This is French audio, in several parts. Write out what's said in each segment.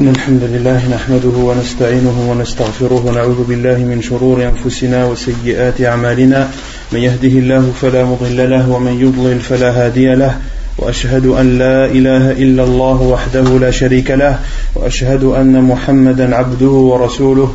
إن الحمد لله نحمده ونستعينه ونستغفره ونعوذ بالله من شرور أنفسنا وسيئات أعمالنا من يهده الله فلا مضل له ومن يضلل فلا هادي له وأشهد أن لا إله إلا الله وحده لا شريك له وأشهد أن محمدا عبده ورسوله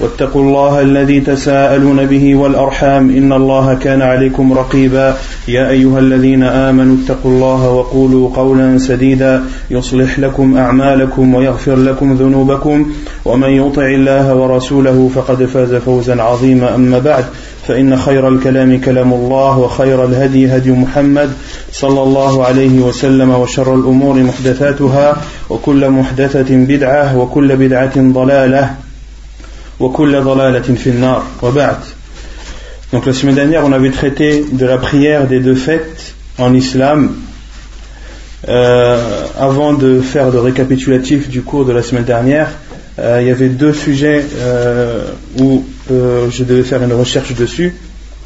واتقوا الله الذي تساءلون به والأرحام إن الله كان عليكم رقيبا يا أيها الذين آمنوا اتقوا الله وقولوا قولا سديدا يصلح لكم أعمالكم ويغفر لكم ذنوبكم ومن يطع الله ورسوله فقد فاز فوزا عظيما أما بعد فإن خير الكلام كلام الله وخير الهدي هدي محمد صلى الله عليه وسلم وشر الأمور محدثاتها وكل محدثة بدعة وكل بدعة ضلالة وكل ضلالة في النار وبعد. Donc la semaine dernière on avait traité de la prière des deux fêtes en islam. Avant de faire le récapitulatif du cours de la semaine dernière, il y avait deux sujets où je devais faire une recherche dessus.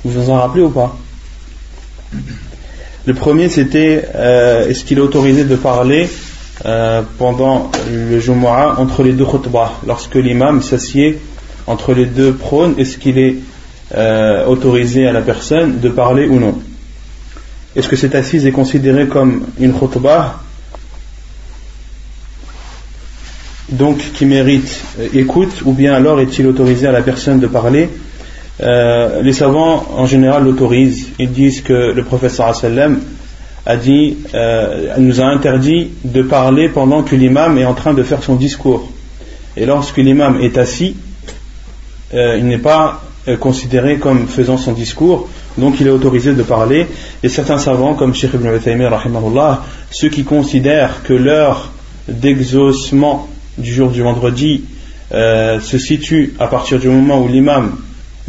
Vous vous en rappelez ou pas ? Le premier c'était est-ce qu'il est autorisé de parler pendant le Jumu'ah entre les deux khutbahs, lorsque l'imam s'assied entre les deux prônes, est-ce qu'il est autorisé à la personne de parler ou non ? Est-ce que cette assise est considérée comme une khutbah ? Donc qui mérite écoute, ou bien alors est-il autorisé à la personne de parler? Les savants en général l'autorisent. Ils disent que le prophète sallallahu alayhi wa sallam a dit, nous a interdit de parler pendant que l'imam est en train de faire son discours, et lorsque l'imam est assis il n'est pas considéré comme faisant son discours, donc il est autorisé de parler. Et certains savants comme Cheikh Ibn Uthaymin rahimahullah, ceux qui considèrent que l'heure d'exaucement du jour du vendredi se situe à partir du moment où l'imam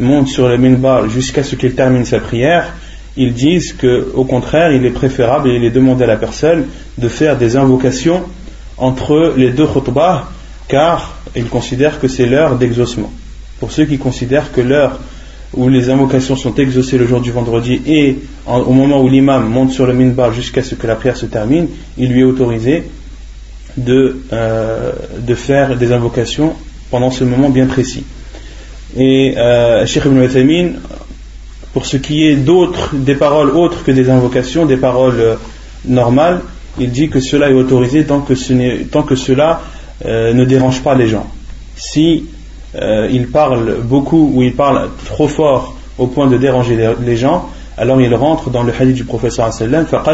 monte sur le minbar jusqu'à ce qu'il termine sa prière, ils disent qu'au contraire il est préférable et il est demandé à la personne de faire des invocations entre les deux khutbahs, car ils considèrent que c'est l'heure d'exaucement. Pour ceux qui considèrent que l'heure où les invocations sont exaucées le jour du vendredi et au moment où l'imam monte sur le minbar jusqu'à ce que la prière se termine, il lui est autorisé de faire des invocations pendant ce moment bien précis. Et Cheikh Ibn Uthaymin, pour ce qui est d'autres, des paroles autres que des invocations, des paroles normales, il dit que cela est autorisé tant que cela ne dérange pas les gens. Si il parle beaucoup ou il parle trop fort au point de déranger les gens, alors il rentre dans le hadith du prophète sallallahu alayhi wa sallam,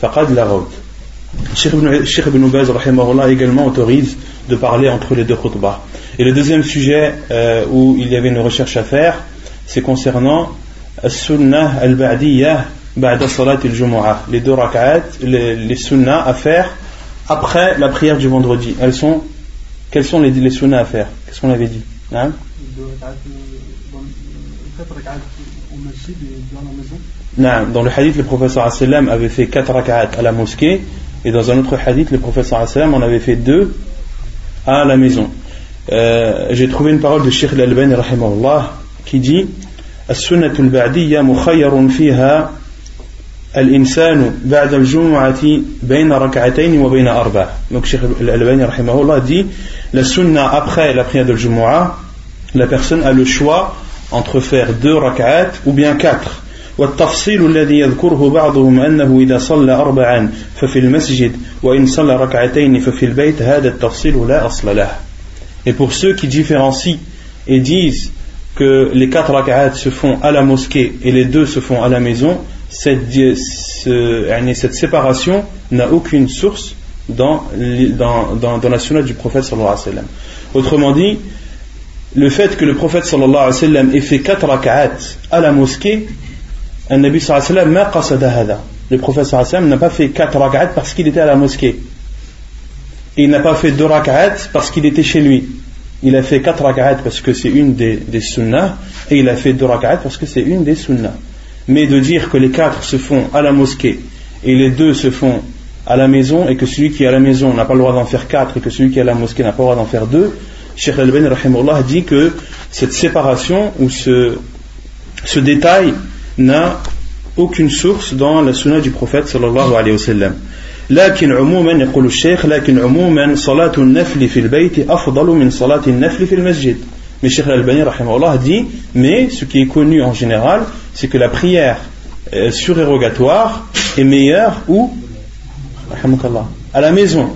faqad la raout. Cheikh Ibn Baz rahimahullah également autorise de parler entre les deux khutbahs. Et le deuxième sujet où il y avait une recherche à faire, c'est concernant as-sunnah al-ba'diyah ba'da salat al-jumu'ah, les deux rak'at, les sunnahs à faire après la prière du vendredi. Quels sont les sunnahs à faire? Qu'est-ce qu'on avait dit, hein? Dans le hadith, le prophète avait fait 4 rak'at à la mosquée. Et dans un autre hadith, le prophète sallallahu alayhi wa sallam en avait fait 2 à la maison. J'ai trouvé une parole de Cheikh Al-Albani rahimahullah qui dit As-sunnatul ba'diyya mukhayyarun fiha al-insanu ba'da al-jumu'ati bayna rak'atayn wa bayna arba'. Donc Cheikh Al-Albani rahimahullah dit la sunna après la prière de Jumu'ah, la personne a le choix entre faire 2 rak'at ou bien 4. والتفصيل الذي يذكره بعضهم أنه إذا صلى أربعا ففي المسجد وإن صلى ركعتين ففي البيت هذا التفصيل لا أصل له. Et pour ceux qui différencient et disent que les 4 rak'at se font à la mosquée et les 2 se font à la maison, cette séparation n'a aucune source dans la sunna du prophète sallallahu alayhi wa sallam. Autrement dit, le fait que le prophète sallallahu alayhi wa sallam ait fait 4 rak'at à la mosquée, le prophète n'a pas fait 4 rak'at parce qu'il était à la mosquée. Il n'a pas fait 2 rak'at parce qu'il était chez lui. Il a fait 4 rak'at parce que c'est une des sunnahs, et il a fait 2 rak'at parce que c'est une des sunnahs. Mais de dire que les 4 se font à la mosquée et les 2 se font à la maison et que celui qui est à la maison n'a pas le droit d'en faire 4 et que celui qui est à la mosquée n'a pas le droit d'en faire 2, Cheikh Al-Albani rahimahullah dit que cette séparation ou ce détail n'a aucune source dans la sunna du prophète sallallahu alayhi wa sallam. لكن عموما يقول الشيخ لكن عموما صلاة النفل في البيت أفضل من صلاة النفل في المسجد. Mais Cheikh Al-Albani rahimahullah dit mais ce qui est connu en général c'est que la prière surérogatoire est meilleure où à la maison.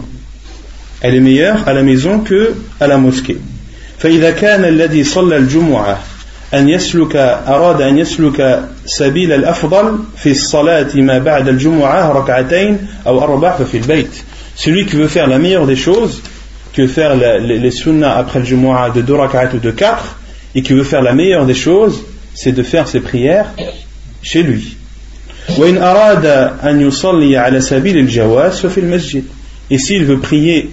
Elle est meilleure à la maison que à la mosquée. فإذا كان الذي صلى الجمعة أراد أن يسلك سبيل الأفضل في الصلاة ما بعد الجمعة ركعتين أو أربع ففي البيت. Celui qui veut faire la meilleure des choses, qui veut faire les sunnah après le Jumu'ah de 2 rak'at ou de 4, et qui veut faire la meilleure des choses, c'est de faire ses prières chez lui. وإن أراد أن يصلي على سبيل الجواز ففي المسجد. Et s'il veut prier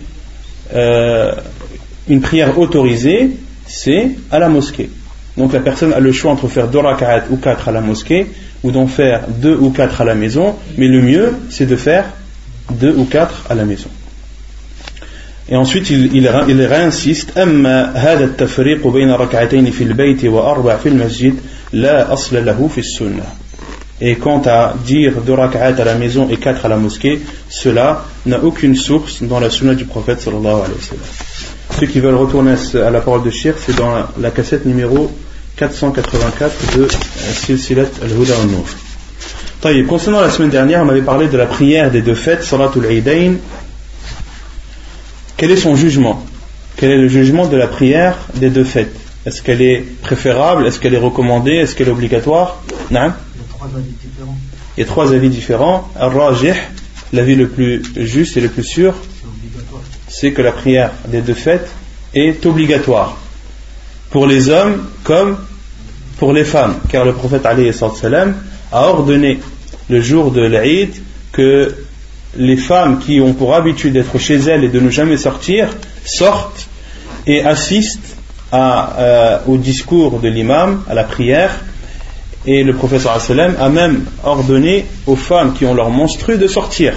une prière autorisée, c'est à la mosquée. Donc la personne a le choix entre faire 2 rak'at ou 4 à la mosquée, ou d'en faire 2 ou 4 à la maison, mais le mieux c'est de faire 2 ou 4 à la maison. Et ensuite il réinsiste أما هذا التفريق بين ركعتين في البيت وأربع في المسجد لا أصل له في السنة. Et quant à dire 2 rak'at à la maison et 4 à la mosquée, cela n'a aucune source dans la sunna du prophète sallallahu alayhi wa sallam. Ceux qui veulent retourner à la parole de Cheikh, c'est dans la cassette numéro 484 de Silsilat al-Huda al-Nur. Concernant la semaine dernière, on avait parlé de la prière des 2 fêtes, Salatul Eidain. Quel est son jugement ? Quel est le jugement de la prière des 2 fêtes ? Est-ce qu'elle est préférable ? Est-ce qu'elle est recommandée ? Est-ce qu'elle est obligatoire ? Non ? Il y a 3 avis différents. Al-Rajih, l'avis le plus juste et le plus sûr, c'est que la prière des 2 fêtes est obligatoire pour les hommes comme pour les femmes, car le prophète alayhi salam a ordonné le jour de l'Aïd que les femmes qui ont pour habitude d'être chez elles et de ne jamais sortir sortent et assistent au discours de l'imam, à la prière, et le prophète alayhi salam a même ordonné aux femmes qui ont leur menstrue de sortir,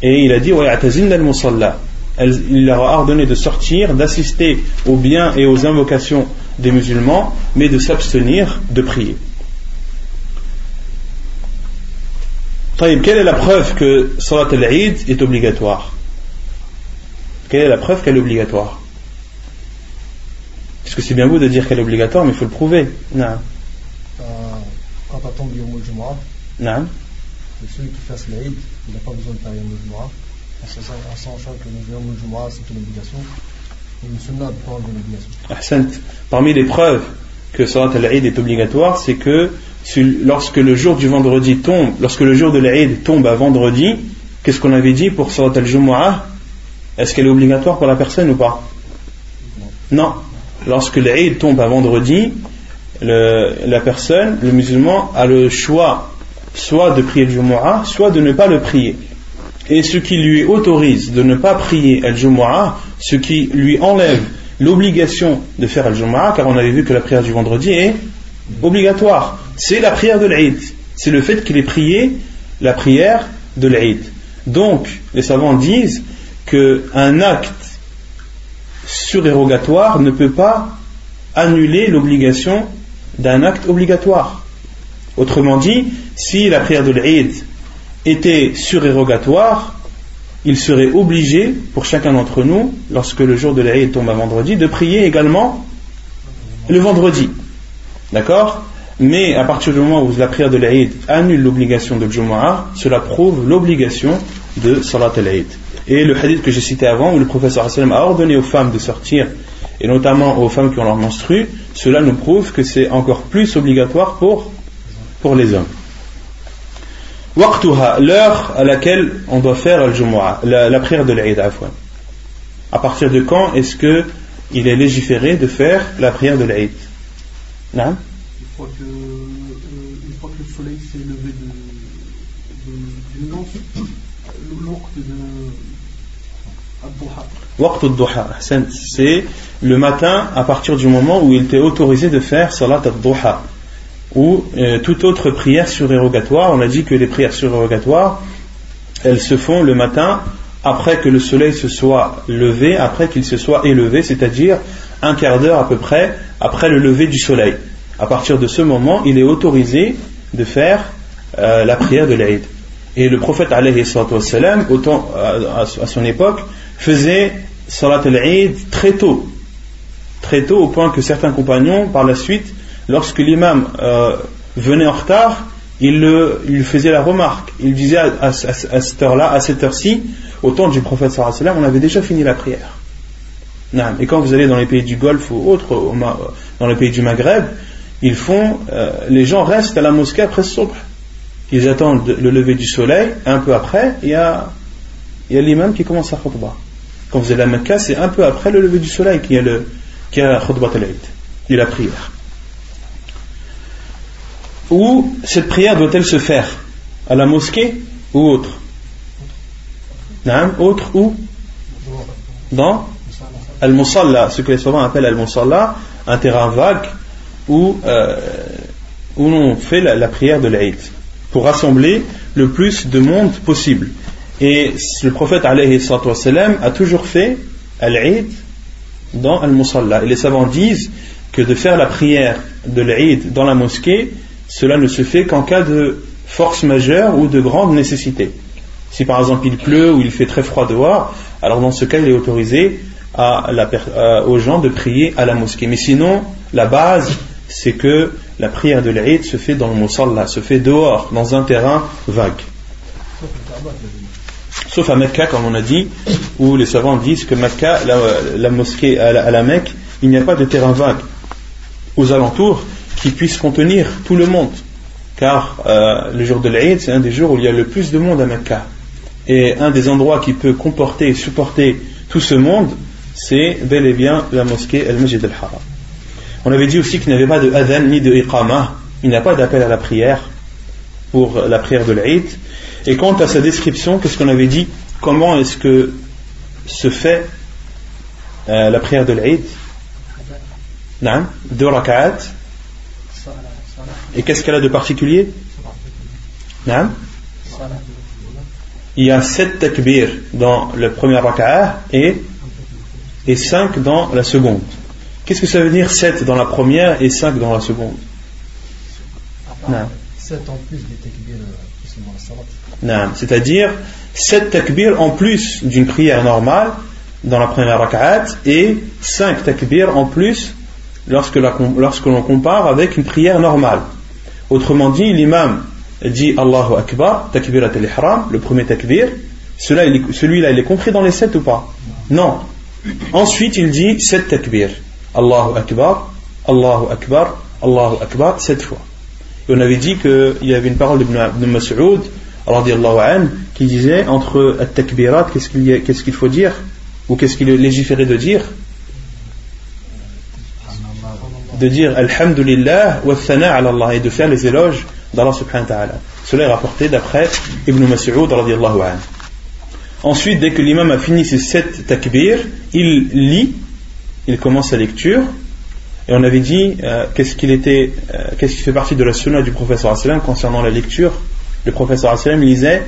et il a dit وَيَعْتَزِلْنَ الْمُصَلَّى. Il leur a ordonné de sortir, d'assister aux biens et aux invocations des musulmans, mais de s'abstenir de prier. Quelle est la preuve que Salat al-Eid est obligatoire ? Quelle est la preuve qu'elle est obligatoire ? Parce que c'est bien beau de dire qu'elle est obligatoire, mais il faut le prouver. Non. Quand on tombe au Jumu'ah, non. Celui qui fasse l'Eid, il n'a pas besoin de faire le Jumu'ah. En sachant que le Jumu'ah c'est une obligation, et le Sunnah peut enlever l'obligation. Parmi les preuves que Salat al-Eid est obligatoire, c'est que lorsque le jour du vendredi tombe, lorsque le jour de l'Eid tombe à vendredi, qu'est-ce qu'on avait dit pour Salat al-Jumu'ah ? Est-ce qu'elle est obligatoire pour la personne ou pas ? Non. Lorsque l'Eid tombe à vendredi, la personne, le musulman, a le choix soit de prier le Jumu'ah, soit de ne pas le prier. Et ce qui lui autorise de ne pas prier Al-Jumu'ah, ce qui lui enlève l'obligation de faire Al-Jumu'ah, car on avait vu que la prière du vendredi est obligatoire. C'est la prière de l'Aïd. C'est le fait qu'il ait prié la prière de l'Aïd. Donc, les savants disent qu'un acte surérogatoire ne peut pas annuler l'obligation d'un acte obligatoire. Autrement dit, si la prière de l'Aïd était surérogatoire, il serait obligé pour chacun d'entre nous, lorsque le jour de l'Aïd tombe à vendredi, de prier également le vendredi. D'accord ? Mais à partir du moment où la prière de l'Aïd annule l'obligation de Jumu'ah, cela prouve l'obligation de Salat al-Aïd. Et le hadith que j'ai cité avant, où le prophète a ordonné aux femmes de sortir, et notamment aux femmes qui ont leur menstrue, cela nous prouve que c'est encore plus obligatoire pour les hommes. Waqtuha, l'heure à laquelle on doit faire al-Jumu'ah, la prière de l'Aïd. À partir de quand est-ce que il est légiféré de faire la prière de l'Aïd ? Non ? Une fois que le soleil s'est levé du nord, l'heure de al-Duha. C'est le matin à partir du moment où il était autorisé de faire Salat al-Duha ou toute autre prière surérogatoire. On a dit que les prières surérogatoires elles se font le matin après que le soleil se soit levé, après qu'il se soit élevé, c'est-à-dire un quart d'heure à peu près après le lever du soleil. À partir de ce moment, il est autorisé de faire la prière de l'Aïd. Et le prophète alayhi salatu wassalam, autant à son époque, faisait salat al-Aïd très tôt, au point que certains compagnons, par la suite, lorsque l'imam venait en retard, il faisait la remarque. Il disait à cette heure-là, à cette heure-ci, au temps du prophète sallallahu alayhi wa sallam, on avait déjà fini la prière. Et quand vous allez dans les pays du Golfe ou autres, dans les pays du Maghreb, les gens restent à la mosquée après le soubh. Ils attendent le lever du soleil, un peu après, il y a l'imam qui commence sa khutbah. Quand vous allez à Mecca, c'est un peu après le lever du soleil qu'il y a la khutbah al-Aïd et la prière. Où cette prière doit-elle se faire? À la mosquée ou autre? Autre où? Dans Al-Musalla, ce que les savants appellent Al-Musalla, un terrain vague où on fait la prière de l'Aïd pour rassembler le plus de monde possible. Et le prophète alayhi salatu wassalam a toujours fait l'Aïd dans Al-Musalla. Et les savants disent que de faire la prière de l'Aïd dans la mosquée, cela ne se fait qu'en cas de force majeure ou de grande nécessité. Si par exemple il pleut ou il fait très froid dehors, alors dans ce cas il est autorisé aux gens de prier à la mosquée. Mais sinon, la base, c'est que la prière de l'Aïd se fait dans le Musalla, se fait dehors, dans un terrain vague. Sauf à Mecca, comme on a dit, où les savants disent que Mecca, la mosquée à la Mecque, il n'y a pas de terrain vague aux alentours qui puisse contenir tout le monde, car le jour de l'Aïd, c'est un des jours où il y a le plus de monde à Mecca, et un des endroits qui peut comporter et supporter tout ce monde, c'est bel et bien la mosquée Al-Masjid Al-Haram. On avait dit aussi qu'il n'y avait pas de adhan ni de iqama, il n'y a pas d'appel à la prière pour la prière de l'Aïd. Et quant à sa description, qu'est-ce qu'on avait dit? Comment est-ce que se fait la prière de l'Aïd? Deux raka'at. Et qu'est-ce qu'elle a de particulier? Il y a 7 takbir dans le premier raka'ah et 5 dans la seconde. Qu'est-ce que ça veut dire 7 dans la première et 5 dans la seconde? 7 en plus des takbir qui sont dans la salat. C'est-à-dire 7 takbir en plus d'une prière normale dans la première raka'ah et 5 takbir en plus lorsque l'on compare avec une prière normale. Autrement dit, l'imam dit Allahu Akbar, takbirat al-ihram, le premier takbir, celui-là il est compris dans les 7 ou pas? Non. Ensuite il dit 7 takbir, Allahu Akbar, Allahu Akbar, Allahu Akbar, 7 fois. Et on avait dit qu'il y avait une parole d'Ibn Mas'ud radiyallahu anhu qui disait entre at-takbirat, qu'est-ce qu'il faut dire? Ou qu'est-ce qu'il est légiféré de dire? De dire Alhamdulillah wa thana ala Allah, et de faire les éloges d'Allah subhanahu wa ta'ala. Cela est rapporté d'après Ibn Mas'ud radiyallahu anhu. Ensuite, dès que l'imam a fini ses 7 takbir, il lit, il commence sa lecture. Et on avait dit qu'est-ce qui fait partie de la sunna du prophète sallallahu alayhi wa sallam concernant la lecture. Le prophète sallallahu alayhi wa sallam lisait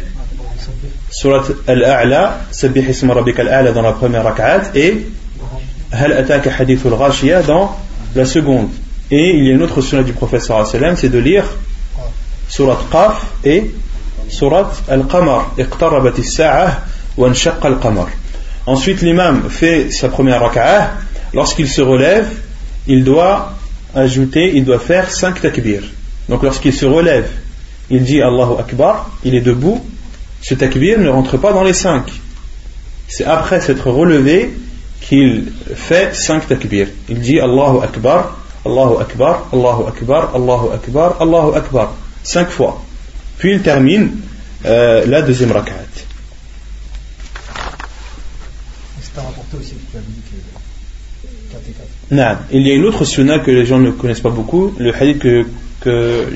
Surat al-A'la, Sabbih isma rabbika al-A'la dans la première rak'at, et Hal ataka hadithul ghashiya dans la seconde. Et il y a une autre sunna du prophète sallallahu alayhi wa sallam, c'est de lire Surat Qaf et Surat Al-Qamar, Iqtarabat as-sa'ah wa inshaqqa al-qamar. Ensuite l'imam fait sa première rak'ah. Lorsqu'il se relève, il doit faire 5 takbir. Donc lorsqu'il se relève, il dit Allahu Akbar, il est debout, ce takbir ne rentre pas dans les 5. C'est après s'être relevé qu'il fait 5 takbir. Il dit Allahu Akbar, Allahu Akbar, Allahu Akbar, Allahu Akbar, Allahu Akbar, 5 fois. Puis il termine la deuxième rak'at. C'est à rapporter aussi que tu as dit que 4 et 4. Il y a une autre sunna que les gens ne connaissent pas beaucoup, le hadith que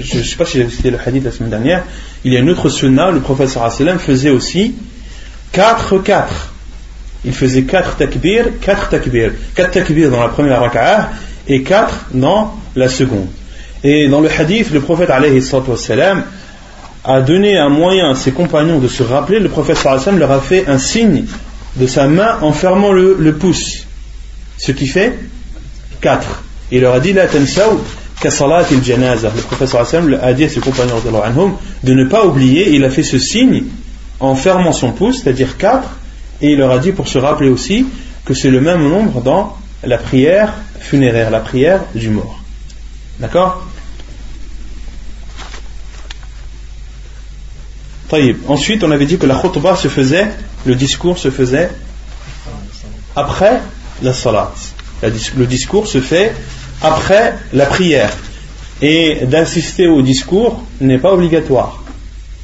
je ne sais pas si j'avais cité le hadith la semaine dernière. Il y a une autre sunna, le prophète sallallahu alayhi wa sallam faisait aussi 4-4. Il faisait 4 takbir, 4 takbir, 4 takbir dans la première rak'ah et 4 dans la seconde. Et dans le hadith, le prophète alayhi salatu wassalam a donné un moyen à ses compagnons de se rappeler, le prophète sallallahu alayhi wa sallam leur a fait un signe de sa main en fermant le pouce, ce qui fait 4. Il leur a dit la tansaw ka salat al janaza. Le prophète sallallahu alayhi wa sallam a dit à ses compagnons de ne pas oublier. Il a fait ce signe en fermant son pouce, c'est-à-dire 4, et il leur a dit pour se rappeler aussi que c'est le même nombre dans la prière funéraire, la prière du mort. D'accord ? Ensuite, on avait dit que la khutbah se faisait, le discours se faisait après la salat. Le discours se fait après la prière. Et d'assister au discours n'est pas obligatoire.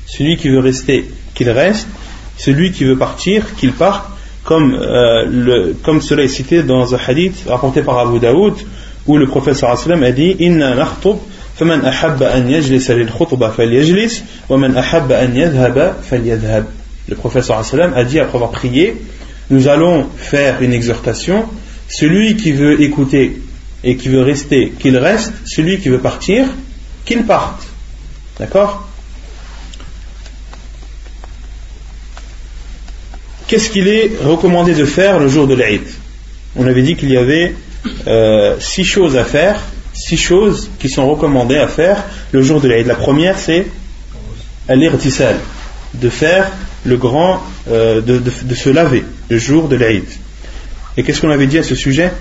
Celui qui veut rester, qu'il reste. Celui qui veut partir, qu'il parte. Comme cela est cité dans un hadith rapporté par Abu Daoud, où le prophète sallallahu alayhi wa sallam a dit « Inna nakhtub » فمن أحب أن يجلس للخطبة فليجلس ومن أحب أن يذهب فليذهب. Le prophète a dit après avoir prié: nous allons faire une exhortation, celui qui veut écouter et qui veut rester, qu'il reste, celui qui veut partir, qu'il parte. D'accord ? Qu'est-ce qu'il est recommandé de faire le jour de l'Aïd ? On avait dit qu'il y avait 6 choses à faire, 6 choses qui sont recommandées à faire le jour de l'Aïd. La première, c'est l'irtisal, de faire le grand, de se laver le jour de l'Aïd. Et qu'est-ce qu'on avait dit à ce sujet ?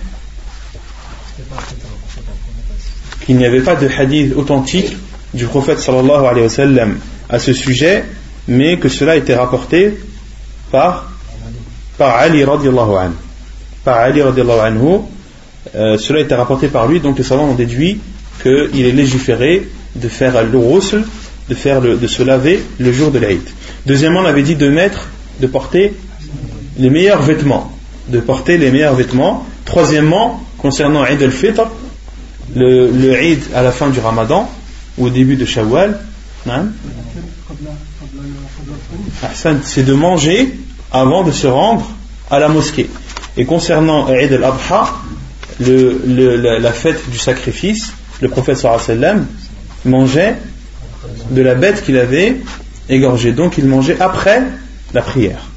Qu'il n'y avait pas de hadith authentique du prophète sallallahu alayhi wa sallam à ce sujet, mais que cela était rapporté par Ali radiyallahu anhu. Par Ali radiyallahu anhu. Cela était rapporté par lui, donc les savants ont déduit qu'il est légiféré de faire le ghusl, de se laver le jour de l'Aïd. Deuxièmement, on avait dit de porter les meilleurs vêtements. Troisièmement, concernant Eid al-Fitr, le Eid à la fin du Ramadan ou au début de Shawwal, c'est de manger avant de se rendre à la mosquée. Et concernant Eid al-Adha, la fête du sacrifice, le prophète sallallahu alayhi wa sallam mangeait de la bête qu'il avait égorgée, donc il mangeait après la prière.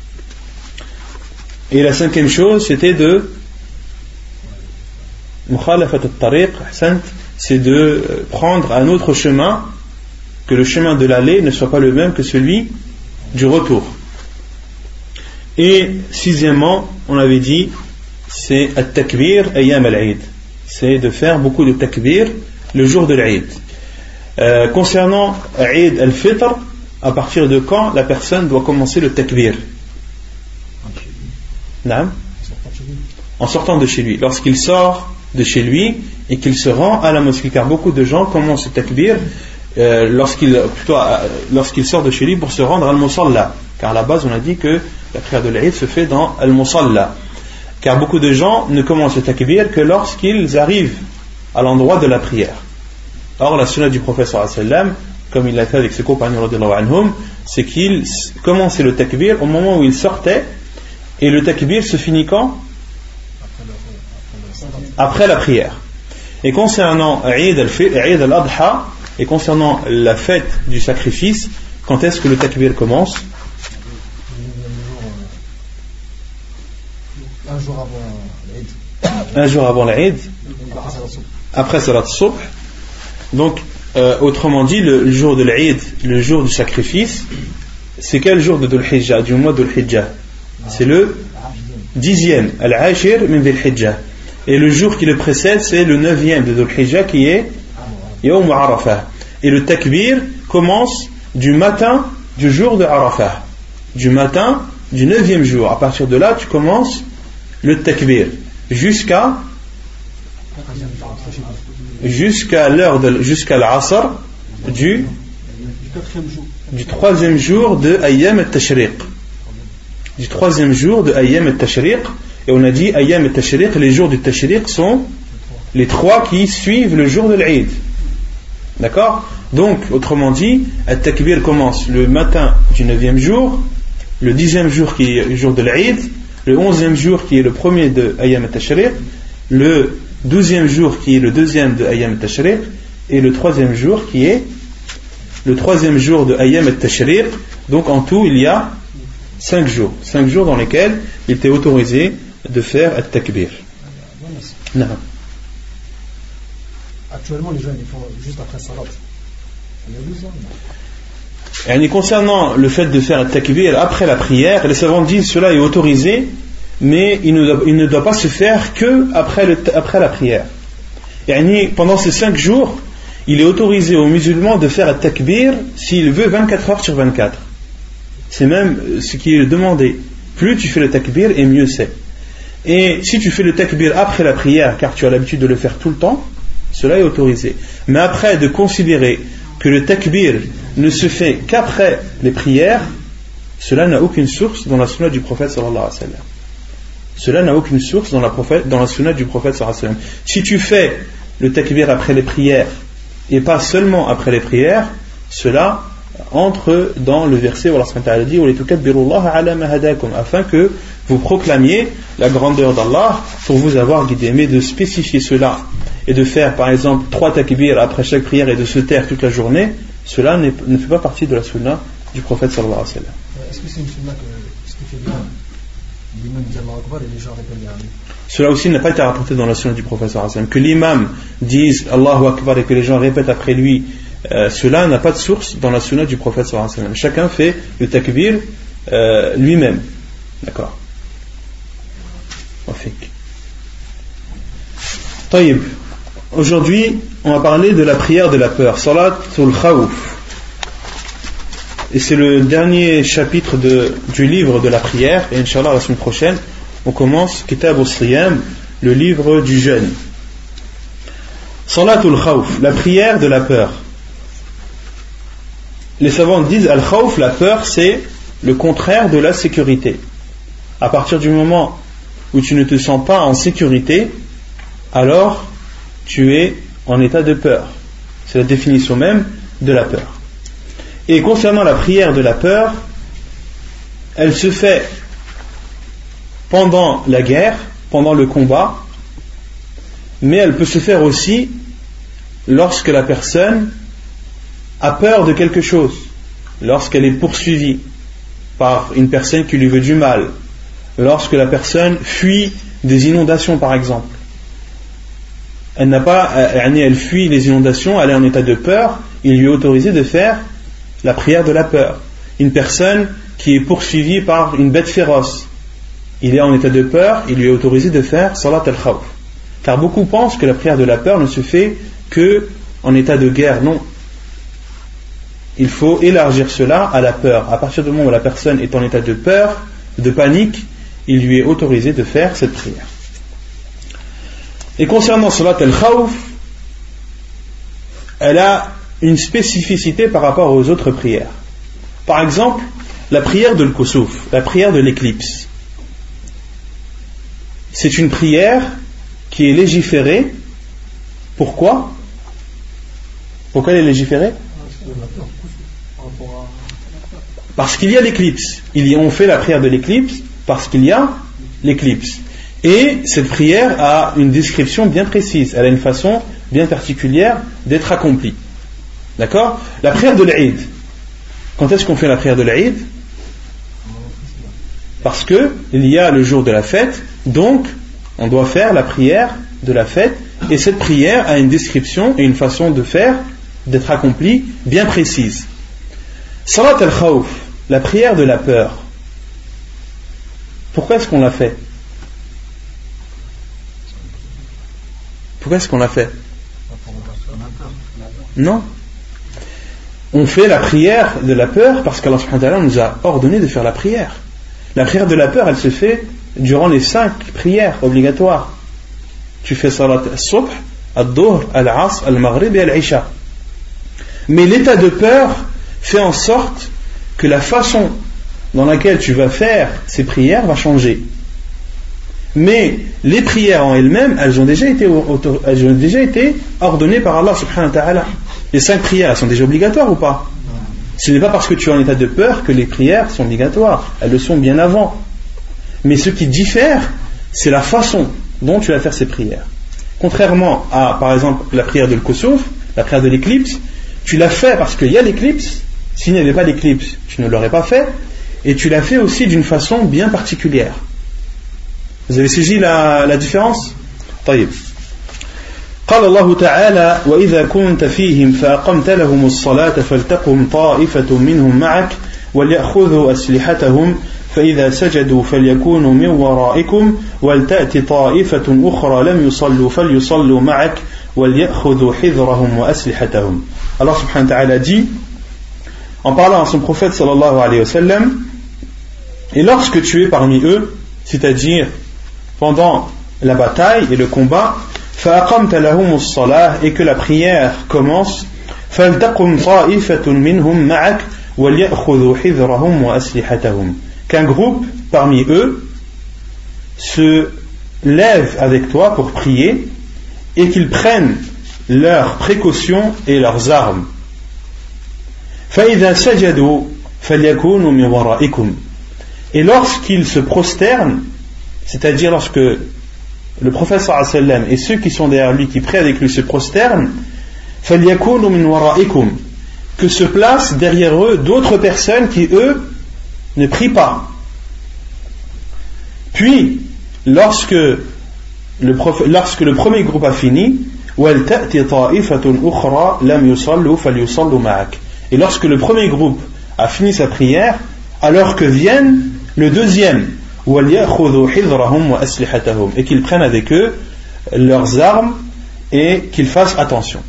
Et la cinquième chose, c'était de mukhalafat al-tariq, c'est de prendre un autre chemin, que le chemin de l'aller ne soit pas le même que celui du retour. Et sixièmement, on avait dit, c'est at-takbir ayyam al-Aïd, c'est de faire beaucoup de takbir le jour de l'Aïd. Concernant Aïd al-Fitr, à partir de quand la personne doit commencer le takbir? En sortant de chez lui, lorsqu'il sort de chez lui et qu'il se rend à la mosquée, car beaucoup de gens commencent le takbir lorsqu'il sort de chez lui pour se rendre à al-Musalla, car à la base on a dit que la prière de l'Aïd se fait dans al-Musalla. Car beaucoup de gens ne commencent le takbir que lorsqu'ils arrivent à l'endroit de la prière. Or, la sunna du prophète sallallahu alayhi wa sallam, comme il l'a fait avec ses compagnons radhiyallahu anhum, c'est qu'il commençait le takbir au moment où il sortait, et le takbir se finit quand ? Après la prière. Et concernant Eid al-Adha, et concernant la fête du sacrifice, quand est-ce que le takbir commence ? Un jour avant l'Aïd, après Salat al-Subh. Donc, autrement dit, le jour de l'Aïd, le jour du sacrifice, c'est quel jour de Dhul-Hijjah, du mois de Dhul-Hijjah ? C'est le 10e, Al-Ashir min Dhul-Hijjah. Et le jour qui le précède, c'est le 9e de Dhul-Hijjah, qui est Yawm Arafah. Et le takbir commence du matin du jour de Arafah, du matin du 9e jour. À partir de là, tu commences le takbir jusqu'à l'asr du 3e jour de Ayyam al-Tashriq. Et on a dit Ayyam al-Tashriq, les jours du Tashriq sont les 3 qui suivent le jour de l'Aïd. D'accord ? Donc, autrement dit, al-Takbir commence le matin du 9e jour, le 10e jour qui est le jour de l'Aïd, le 11e jour qui est le premier de Ayyam al-Tashriq, le 12e jour qui est le deuxième de Ayyam al-Tashriq, et le 3e jour qui est le troisième jour de Ayyam al-Tashriq. Donc en tout il y a 5 jours, 5 jours dans lesquels il était autorisé de faire al-Takbir. Non. Actuellement les jeunes ils font juste après Salat. Et concernant le fait de faire al-Takbir après la prière, les savants disent cela est autorisé, mais il ne doit pas se faire que après la prière. Et pendant ces 5 jours, il est autorisé aux musulmans de faire al-Takbir s'il veut 24 heures sur 24. C'est même ce qui est demandé. Plus tu fais le Takbir et mieux c'est. Et si tu fais le Takbir après la prière, car tu as l'habitude de le faire tout le temps, cela est autorisé. Mais après, de considérer que le Takbir ne se fait qu'après les prières, cela n'a aucune source dans la sunna du prophète sallallahu alayhi wa sallam. Cela n'a aucune source dans la sunna du prophète sallallahu alayhi wa sallam. Si tu fais le Takbir après les prières et pas seulement après les prières, cela entre dans le verset où Allah Ta'ala dit afin que vous proclamiez la grandeur d'Allah pour vous avoir guidé. Mais de spécifier cela et de faire par exemple 3 takbir après chaque prière et de se taire toute la journée, cela ne fait pas partie de la sunna du prophète sallallahu alayhi wa sallam. Est-ce que c'est une sunna que ce qui fait bien l'imam dit Allahu Akbar et les gens répondent Amin? Cela aussi n'a pas été rapporté dans la sunna du prophète sallallahu alayhi wa sallam. Que l'imam dise Allahu Akbar et que les gens répètent après lui, cela n'a pas de source dans la sunna du prophète sallallahu alayhi wa sallam. Chacun fait le takbir lui-même. D'accord. Taïb. Aujourd'hui, on va parler de la prière de la peur, Salatul Khawf. Et c'est le dernier chapitre du livre de la prière. Et Inch'Allah, la semaine prochaine, on commence Kitab al-Siyam, le livre du jeûne. Salatul Khawf, la prière de la peur. Les savants disent Al-Khawf, la peur, c'est le contraire de la sécurité. À partir du moment où tu ne te sens pas en sécurité, alors tu es en état de peur. C'est la définition même de la peur. Et concernant la prière de la peur, elle se fait pendant la guerre, pendant le combat, mais elle peut se faire aussi lorsque la personne a peur de quelque chose, lorsqu'elle est poursuivie par une personne qui lui veut du mal, lorsque la personne fuit des inondations par exemple. Elle fuit les inondations, elle est en état de peur, il lui est autorisé de faire la prière de la peur. Une personne qui est poursuivie par une bête féroce, il est en état de peur, il lui est autorisé de faire Salat al-Khawf. Car beaucoup pensent que la prière de la peur ne se fait que en état de guerre. Non. Il faut élargir cela à la peur. À partir du moment où la personne est en état de peur, de panique, il lui est autorisé de faire cette prière. Et concernant Salat al-Khawf, elle a une spécificité par rapport aux autres prières. Par exemple, la prière de l'Kusuf, la prière de l'éclipse. C'est une prière qui est légiférée. Pourquoi elle est légiférée? Parce qu'il y a l'éclipse. On fait la prière de l'éclipse parce qu'il y a l'éclipse. Et cette prière a une description bien précise. Elle a une façon bien particulière d'être accomplie. D'accord ? La prière de l'Aïd. Quand est-ce qu'on fait la prière de l'Aïd ? Parce que il y a le jour de la fête, donc on doit faire la prière de la fête. Et cette prière a une description et une façon de faire, d'être accomplie, bien précise. Salat al-Khawf, la prière de la peur. Pourquoi est-ce qu'on l'a fait ? Non. On fait la prière de la peur parce qu'Allah subhanahu wa ta'ala nous a ordonné de faire la prière. La prière de la peur, elle se fait durant les 5 prières obligatoires. Tu fais salat al-subh, al-dhuhr, al-asr, al-maghrib et al-isha. Mais l'état de peur fait en sorte que la façon dans laquelle tu vas faire ces prières va changer. Mais les prières en elles-mêmes, elles ont déjà été ordonnées par Allah subhanahu wa ta'ala. Les 5 prières, elles sont déjà obligatoires ou pas ? Ce n'est pas parce que tu es en état de peur que les prières sont obligatoires. Elles le sont bien avant. Mais ce qui diffère, c'est la façon dont tu vas faire ces prières. Contrairement à, par exemple, la prière de l'Kusuf, la prière de l'éclipse, Tu l'as fait parce qu'il y a l'éclipse. S'il n'y avait pas d'éclipse, tu ne l'aurais pas fait. Et tu l'as fait aussi d'une façon bien particulière. Vous avez saisi la différence ? طيب. قال الله تعالى وإذا كنت فيهم فأقمت لهم الصلاة فلتقم طائفة منهم معك وليأخذوا أسلحتهم فإذا سجدوا فليكونوا من ورائكم ولتأت طائفة أخرى لم يصلوا فليصلوا معك وليأخذوا حذرهم وأسلحتهم. Allah subhanahu wa ta'ala dit en parlant à son prophète sallallahu alayhi wa sallam, et lorsque tu es parmi eux, c'est-à-dire pendant la bataille et le combat, فَأَقَمْتَ لَهُمُ الصَّلَاةَ, et que la prière commence, فَلْتَقُمْ طَائِفَةٌ مِّنْهُمْ مَعَكْ وَلْيَأْخُذُوا حِذْرَهُمْ وَأَسْلِحَتَهُمْ, qu'un groupe parmi eux se lève avec toi pour prier et qu'ils prennent leurs précautions et leurs armes. فَإِذَا سَجَدُوا فَلْيَكُونُوا مِنْ وَرَائِكُمْ, et lorsqu'ils se prosternent, c'est-à-dire lorsque le prophète sallallahu alayhi wa sallam et ceux qui sont derrière lui, qui prient avec lui, se prosternent, فَلْيَكُونُوا مِنْ وَرَائِكُمْ, que se placent derrière eux d'autres personnes qui, eux, ne prient pas. Puis, lorsque le premier groupe a fini, وَلْتَأْتِ طَائِفَةٌ أُخْرَى لَمْ يُصَلُّوا فَلْيُصَلُّوا مَعَكَ, et lorsque le premier groupe a fini sa prière, alors que vienne le deuxième, et qu'ils prennent avec eux leurs armes et qu'ils fassent attention.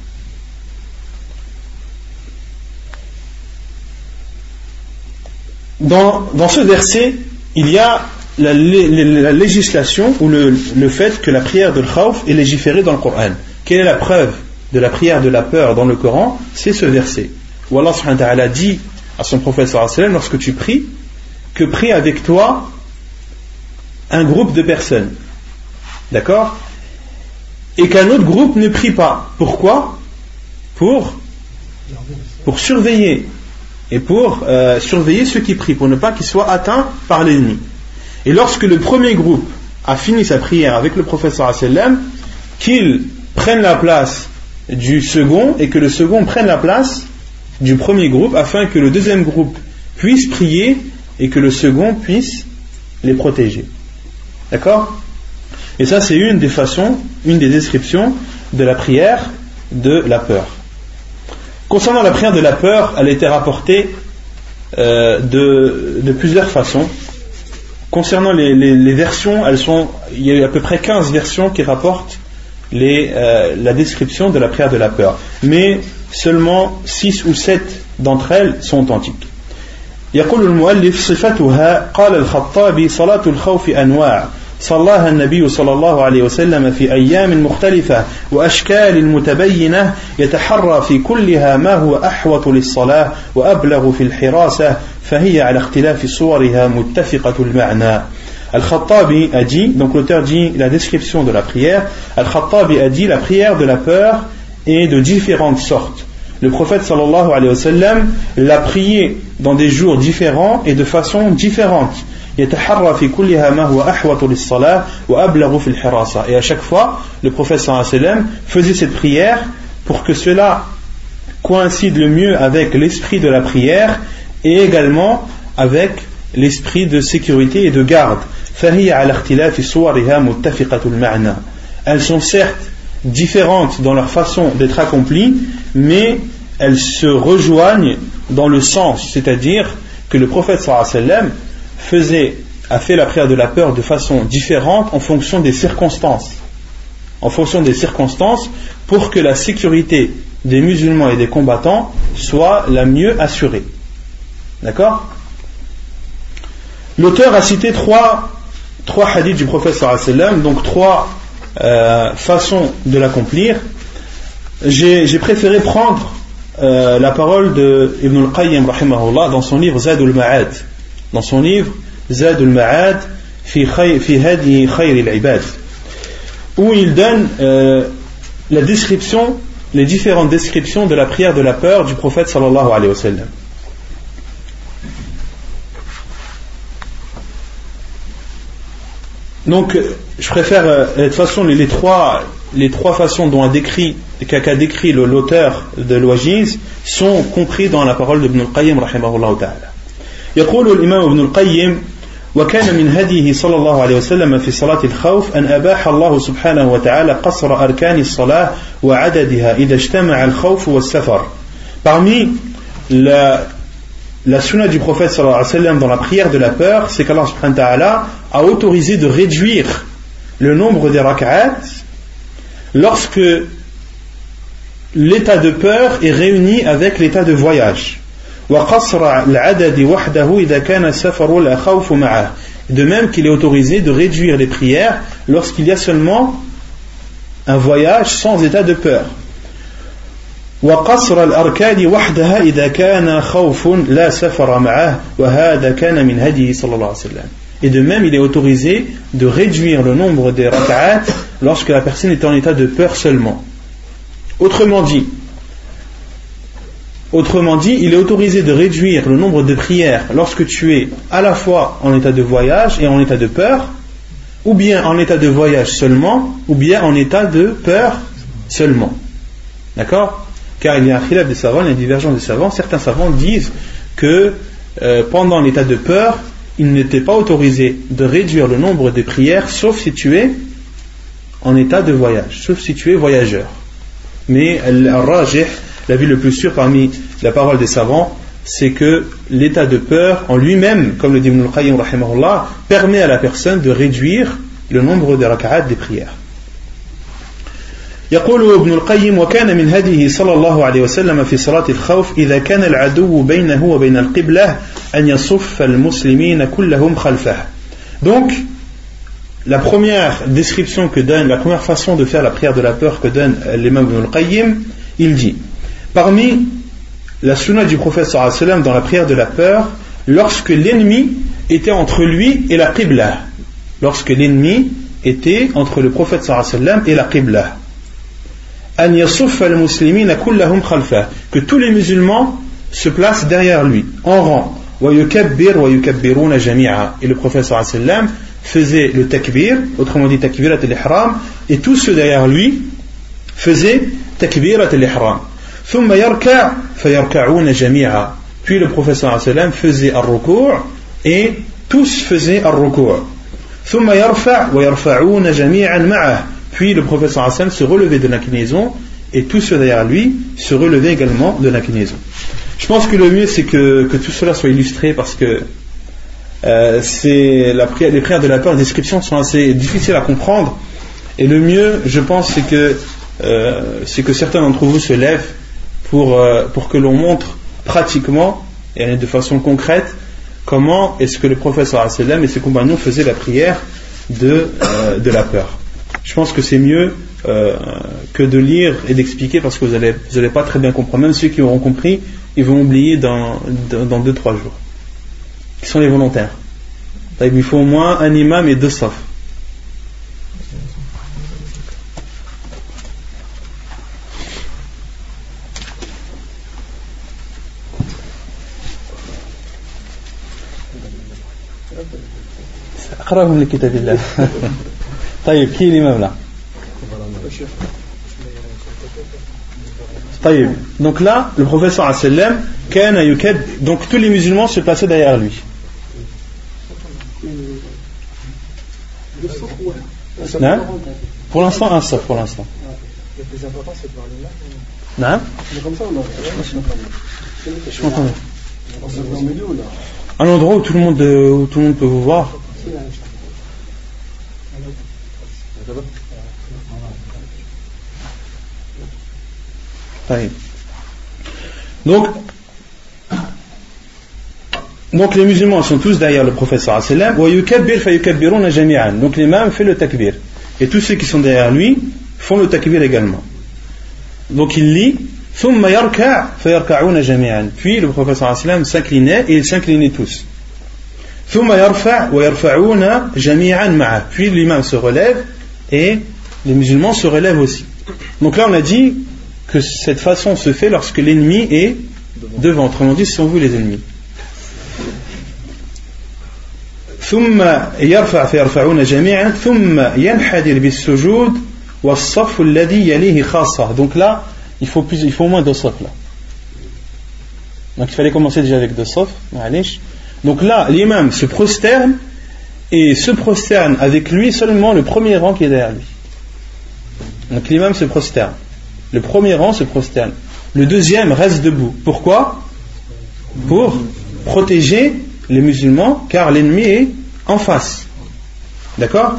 Dans ce verset, il y a la législation ou le fait que la prière de l'khawf est légiférée dans le Coran. Quelle est la preuve de la prière de la peur dans le Coran ? C'est ce verset. Où Allah subhanahu wa ta'ala dit à son prophète sallallahu alayhi wa sallam, lorsque tu pries, que prie avec toi un groupe de personnes, d'accord, et qu'un autre groupe ne prie pas. Pourquoi ? Pour surveiller, et pour surveiller ceux qui prient, pour ne pas qu'ils soient atteints par l'ennemi. Et lorsque le premier groupe a fini sa prière avec le prophète sallallahu alayhi wa sallam, qu'il prenne la place du second, et que le second prenne la place du premier groupe, afin que le deuxième groupe puisse prier et que le second puisse les protéger. D'accord ? Et ça, c'est une des façons, une des descriptions de la prière de la peur. Concernant la prière de la peur, elle était rapportée de plusieurs façons. Concernant les versions, il y a eu à peu près 15 versions qui rapportent la description de la prière de la peur, mais seulement 6 ou 7 d'entre elles sont authentiques. يقول المؤلف صفتها قال الخطابي صلاة الخوف أنواع صلاها النبي صلى الله عليه وسلم في أيام مختلفة وأشكال متبينة يتحرى في كلها ما هو أحوط للصلاة وأبلغ في الحراسة فهي على اختلاف صورها متفقة المعنى. Al-Khattabi a dit, donc l'auteur dit la description de la prière, Al-Khattabi a dit la prière de la peur est de différentes sortes. Le prophète sallallahu alayhi wa sallam l'a prié dans des jours différents et de façon différente. Et à chaque fois, le prophète sallallahu alayhi wa sallam faisait cette prière pour que cela coïncide le mieux avec l'esprit de la prière et également avec l'esprit de sécurité et de garde. Elles sont certes différentes dans leur façon d'être accomplies, mais elles se rejoignent dans le sens, c'est-à-dire que le prophète sallallahu alayhi wa sallam a fait la prière de la peur de façon différente en fonction des circonstances, pour que la sécurité des musulmans et des combattants soit la mieux assurée. D'accord ? L'auteur a cité trois hadiths du prophète sallallahu alayhi wa sallam, donc trois façons de l'accomplir. J'ai préféré prendre la parole de Ibn al-Qayyim rahimahullah dans son livre Zadul Ma'ad, fi hadi khayr al-ibad, où il donne la description, les différentes descriptions de la prière de la peur du prophète sallallahu alayhi wa sallam. Donc, je préfère de toute façon les trois les trois façons dont qu'a décrit l'auteur de l'Wajiz sont compris dans la parole d'Ibn al-Qayyim rahimahullah ta'ala. يقول الإمام ابن القيم وكان من هديه صلى الله عليه وسلم في صلاة الخوف أن أباح الله سبحانه وتعالى قصر أركان الصلاة وعددها إذا اجتمع الخوف والسفر. Parmi la sunna du prophète sallallahu alayhi wa sallam dans la prière de la peur, c'est qu'Allah subhanahu wa ta'ala a autorisé de réduire le nombre des rak'at lorsque l'état de peur est réuni avec l'état de voyage. De même qu'il est autorisé de réduire les prières lorsqu'il y a seulement un voyage sans état de peur. Et de même il est autorisé de réduire le nombre des rak'at lorsque la personne est en état de peur seulement. Autrement dit, il est autorisé de réduire le nombre de prières lorsque tu es à la fois en état de voyage et en état de peur, ou bien en état de voyage seulement, ou bien en état de peur seulement. D'accord ? Car il y a un khilaf des savants, il y a une divergence des savants. Certains savants disent que pendant l'état de peur, il n'était pas autorisé de réduire le nombre de prières, sauf si tu es en état de voyage, sauf si tu es voyageur. Mais al-Rajih, l'avis le plus sûr parmi la parole des savants, c'est que l'état de peur en lui-même, comme le dit Ibn al-Qayyim rahimahullah, permet à la personne de réduire le nombre de rak'at des prières. يقول ابن القيم وكان من هديه صلى الله عليه وسلم في صلاة الخوف إذا كان العدو بينه وبين القبلة أن يصف المسلمين كلهم خلفه. Donc la première façon de faire la prière de la peur que donne l'imam Ibn al-Qayyim, il dit: parmi la sunna du prophète sallallahu alayhi wa sallam dans la prière de la peur, lorsque l'ennemi était entre lui et la qibla, lorsque l'ennemi était entre le prophète sallallahu alayhi wa sallam et la qibla, an yasuffa al-muslimina kullahum khalfah, que tous les musulmans se placent derrière lui en rang, wa yukabbir wa yukabbiruna jami'a, et le prophète sallallahu alayhi wa sallam faisait le takbir, autrement dit takbirat al-ihram, et tous ceux derrière lui faisaient takbirat al-ihram. ثم يركع فيركعون جميعا, puis le prophète صلى الله عليه وسلم faisait الركوع et tous faisaient الركوع. ثم يرفع ويرفعون جميعا معه, puis le prophète صلى الله عليه وسلم se relevait de l'inclinaison et tous ceux derrière lui se relevaient également de l'inclinaison. Je pense que le mieux c'est que tout cela soit illustré, parce que les prières de la peur, les descriptions sont assez difficiles à comprendre, et le mieux je pense c'est que certains d'entre vous se lèvent pour que l'on montre pratiquement et de façon concrète comment est-ce que le prophète sallallahu alayhi wa sallam et ses compagnons faisaient la prière de la peur. Je pense que c'est mieux que de lire et d'expliquer, parce que vous allez pas très bien comprendre. Même ceux qui auront compris, ils vont oublier dans 2-3 jours. Qui sont les volontaires? Il faut au moins un imam et 2 safs. أقرأهم لكتاب الله. طيب كي الإمام لا. طيب. Donc là, le prophète صلى الله عليه وسلم كان يكبر. Donc tous les musulmans se plaçaient derrière lui. Non. Pour l'instant, un saf. Pour l'instant. Non. Je m'entends. Un endroit où tout le monde peut vous voir. Donc les musulmans sont tous derrière le prophète sallallahu alayhi wa sallam. Donc l'imam fait le takbir et tous ceux qui sont derrière lui font le takbir également. Donc il lit ثم يركع فيركعون جميعا, puis le prophète sallallahu alayhi wa sallam s'inclinait et ils s'inclinaient tous. ثم يرفع ويرفعون جميعا معه, puis l'imam se relève et les musulmans se relèvent aussi. Donc là on a dit que cette façon se fait lorsque l'ennemi est devant, autrement dit ce sont vous les ennemis. ثم يرفع فيرفعون جميعا ثم ينحدر بالسجود Donc là, il faut au moins deux saf là. Donc il fallait commencer déjà avec deux saf. Donc là, l'imam se prosterne et se prosterne avec lui seulement le premier rang qui est derrière lui. Donc l'imam se prosterne. Le premier rang se prosterne. Le deuxième reste debout. Pourquoi ? Pour protéger les musulmans, car l'ennemi est en face. D'accord ?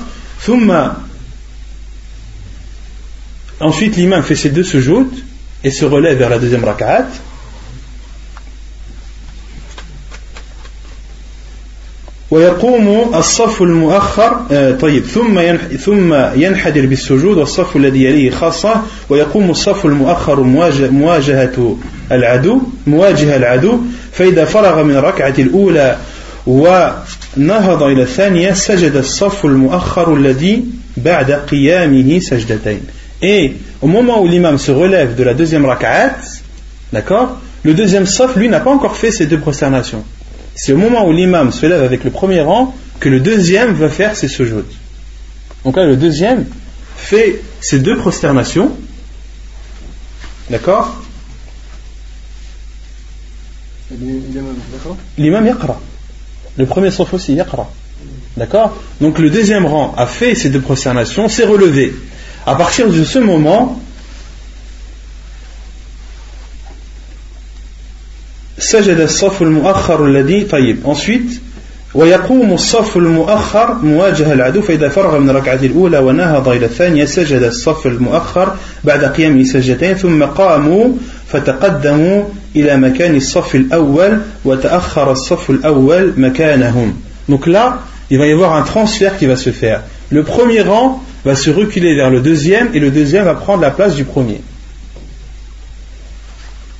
Ensuite, l'imam fait ses deux sujouds et se relève vers la deuxième rak'at. ويقوم الصف المؤخر ثم ينحدر بالسجود والصف الذي يليه خاصة ويقوم الصف المؤخر مواجهة العدو فإذا فرغ من الركعة الأولى ونهض إلى الثانية سجد الصف المؤخر الذي بعد قيامه سجدتين. Et au moment où l'imam se relève de la deuxième rak'at, d'accord, le deuxième saf, lui, n'a pas encore fait ses deux prosternations. C'est au moment où l'imam se lève avec le premier rang que le deuxième va faire ses sujouds. Donc là, le deuxième fait ses deux prosternations, d'accord. L'imam yaqra. Le premier saf aussi yaqra. D'accord. Donc le deuxième rang a fait ses deux prosternations, s'est relevé. À partir de ce moment, ensuite, donc là, il va y avoir un transfert qui va se faire. Le premier rang va se reculer vers le deuxième et le deuxième va prendre la place du premier.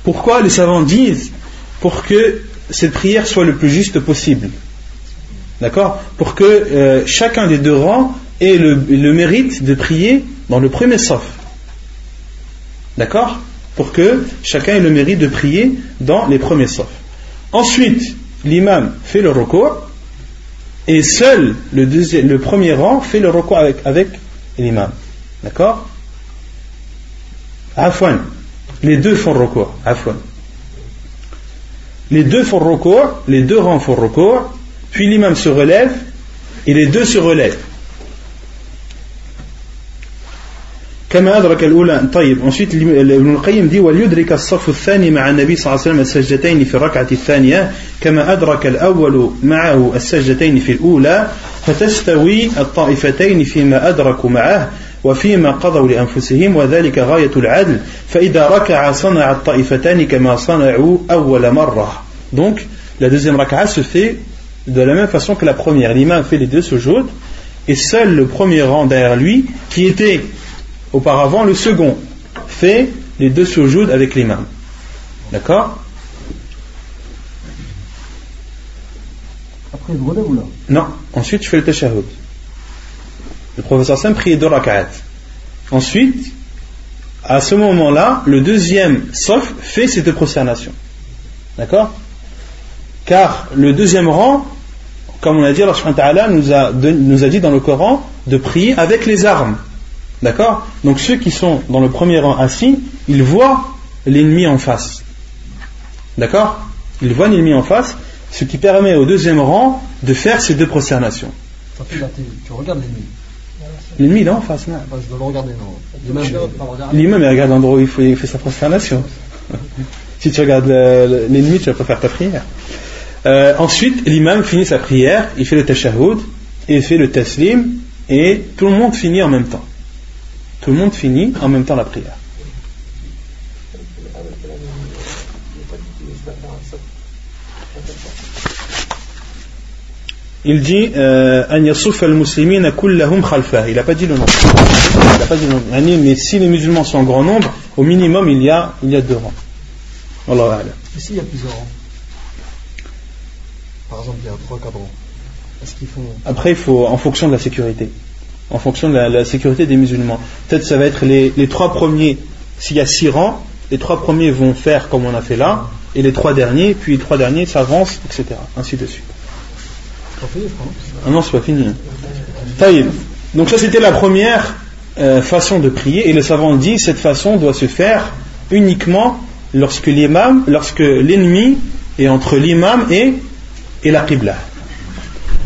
Pourquoi les savants disent pour que cette prière soit le plus juste possible, d'accord, pour que chacun des deux rangs ait le mérite de prier dans le premier saf, d'accord, pour que chacun ait le mérite de prier dans les premiers saf. Ensuite, l'imam fait le ruku'. Et seul le premier rang fait le ruku' avec l'imam. D'accord ? Afwan. Les deux font le ruku'. Afwan. Les deux font le ruku', les deux rangs font le ruku', puis l'imam se relève et les deux se relèvent. كما أدرك الأولى. طيب ensuite ابن القيم دي وليدرك الصف الثاني مع النبي صلى الله عليه وسلم السجدتين في الركعة الثانية كما أدرك الأول معه السجدتين في الأولى فتستوي الطائفتين فيما أدركوا معه وفيما قضوا لأنفسهم وذلك غاية العدل فإذا ركع صنع الطائفتان كما صنعوا أول مرة. Donc la deuxième rak'a se fait de la même façon que la première. L'imam fait les deux sujouds et seul le premier rang derrière lui qui était auparavant, le second fait les deux sujouds avec l'imam. D'accord ? Après, il relève ou là ? Non, ensuite je fais le tashahhud. Le professeur Sam priait deux rak'at. Ensuite, à ce moment-là, le deuxième saf fait ses deux prosternations. D'accord ? Car le deuxième rang, comme on a dit, Allah subhanahu wa ta'ala nous a dit dans le Coran de prier avec les armes. D'accord ? Donc ceux qui sont dans le premier rang assis, ils voient l'ennemi en face. D'accord ? Ils voient l'ennemi en face, ce qui permet au deuxième rang de faire ces deux prosternations. Tu regardes l'ennemi. L'ennemi il est en face, non ? Je dois le regarder, non. L'imam il regarde l'endroit où il fait sa prosternation. Si tu regardes l'ennemi, tu vas pas faire ta prière. Ensuite, l'imam finit sa prière, il fait le tashahhud, et il fait le taslim, et tout le monde finit en même temps. Tout le monde finit en même temps la prière. Il dit an yasuf al-muslimina kullahum khalfah. Il n'a pas dit le nombre. Mais si les musulmans sont en grand nombre, au minimum il y a deux rangs. Wallahu a'lam. Et s'il y a plusieurs rangs, par exemple il y a trois cadrans, est-ce qu'il faut... Après il faut en fonction de la sécurité. En fonction de la sécurité des musulmans. Peut-être ça va être les trois premiers, s'il y a six rangs, les trois premiers vont faire comme on a fait là, et les trois derniers, puis les trois derniers s'avancent, etc. Ainsi de suite. Ah non, c'est pas fini. Donc ça c'était la première façon de prier, et le savant dit cette façon doit se faire uniquement lorsque l'imam, lorsque l'ennemi est entre l'imam et la qibla.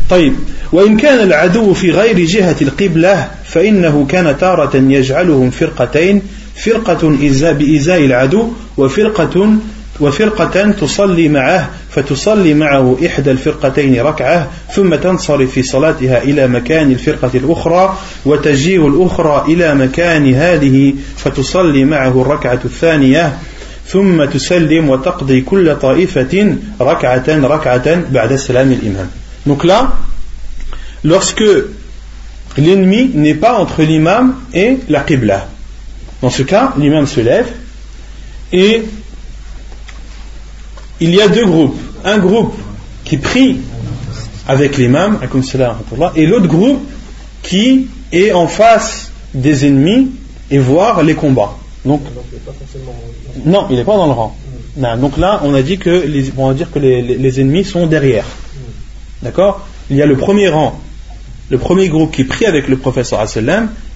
طيب وإن كان العدو في غير جهة القبلة فإنه كان تارة يجعلهم فرقتين فرقة بإزاء العدو وفرقة تصلي معه فتصلي معه إحدى الفرقتين ركعة ثم تنصرف في صلاتها إلى مكان الفرقة الأخرى وتجيء الأخرى إلى مكان هذه فتصلي معه الركعة الثانية ثم تسلم وتقضي كل طائفة ركعة ركعة بعد سلام الإمام. Donc là, lorsque l'ennemi n'est pas entre l'imam et la qibla, dans ce cas, l'imam se lève et il y a deux groupes. Un groupe qui prie avec l'imam, et l'autre groupe qui est en face des ennemis et voit les combats. Donc, non, il n'est pas dans le rang. Non, donc là, on a dit que les ennemis sont derrière. D'accord ? Il y a le premier rang, le premier groupe qui prie avec le prophète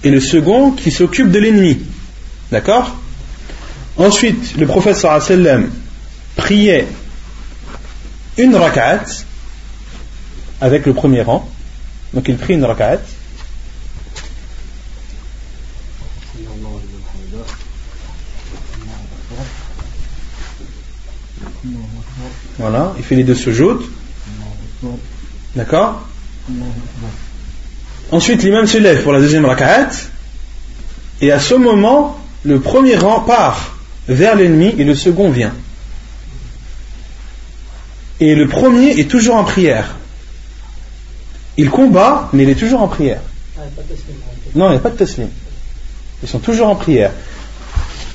et le second qui s'occupe de l'ennemi. D'accord ? Ensuite, le prophète priait une rak'at avec le premier rang. Donc il prie une rak'at. Voilà, il fait les deux sujouds. D'accord ? Ensuite, l'imam se lève pour la deuxième raka'at, et à ce moment, le premier rang part vers l'ennemi et le second vient. Et le premier est toujours en prière. Il combat, mais il est toujours en prière. Non, il n'y a pas de taslim. Ils sont toujours en prière.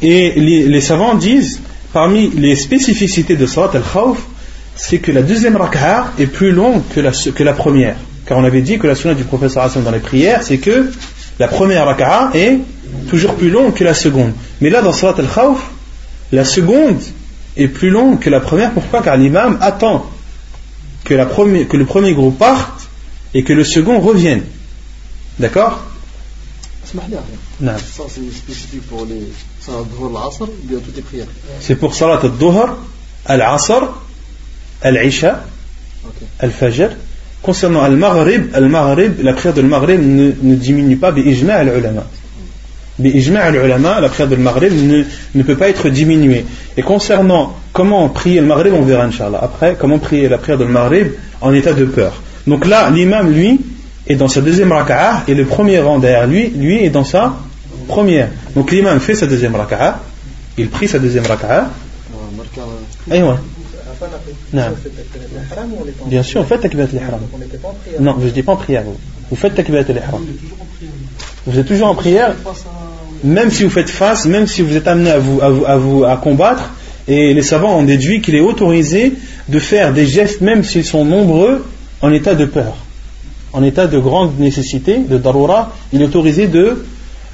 Et les savants disent, parmi les spécificités de Salat al-Khawf, c'est que la deuxième rak'a est plus longue que la première. Car on avait dit que la sunna du prophète sallam dans les prières, c'est que la première rak'a est toujours plus longue que la seconde. Mais là, dans Salat al-Khawf, la seconde est plus longue que la première. Pourquoi ? Car l'imam attend que le premier groupe parte et que le second revienne. D'accord ? Non. Ça, c'est spécifique pour les Salat al-Dhuhr, al-Asr, ou bien toutes les prières ? C'est pour Salat al-Dhuhr, al-Asr, Al-Isha, Al-Fajr. Concernant Al-Maghrib, la prière de Al-Maghrib ne diminue pas bi-ijma' al-ulama. Bi-ijma' al-ulama, la prière de Al-Maghrib ne peut pas être diminuée. Et concernant comment prier Al-Maghrib, on verra Inch'Allah. Après, comment prier la prière de Al-Maghrib en état de peur. Donc là, l'imam, lui, est dans sa deuxième raka'a, et le premier rang derrière lui est dans sa première. Donc l'imam fait sa deuxième raka'a, il prie sa deuxième raka'a. Et ouais. Non. Bien sûr, vous faites takbirat al-ihram. Non, je ne dis pas en prière. Vous faites takbirat al-ihram. Vous êtes toujours en prière, même si vous faites face, même si vous êtes amené à combattre. Et les savants ont déduit qu'il est autorisé de faire des gestes, même s'ils sont nombreux, en état de peur, en état de grande nécessité, de daroura. Il est autorisé de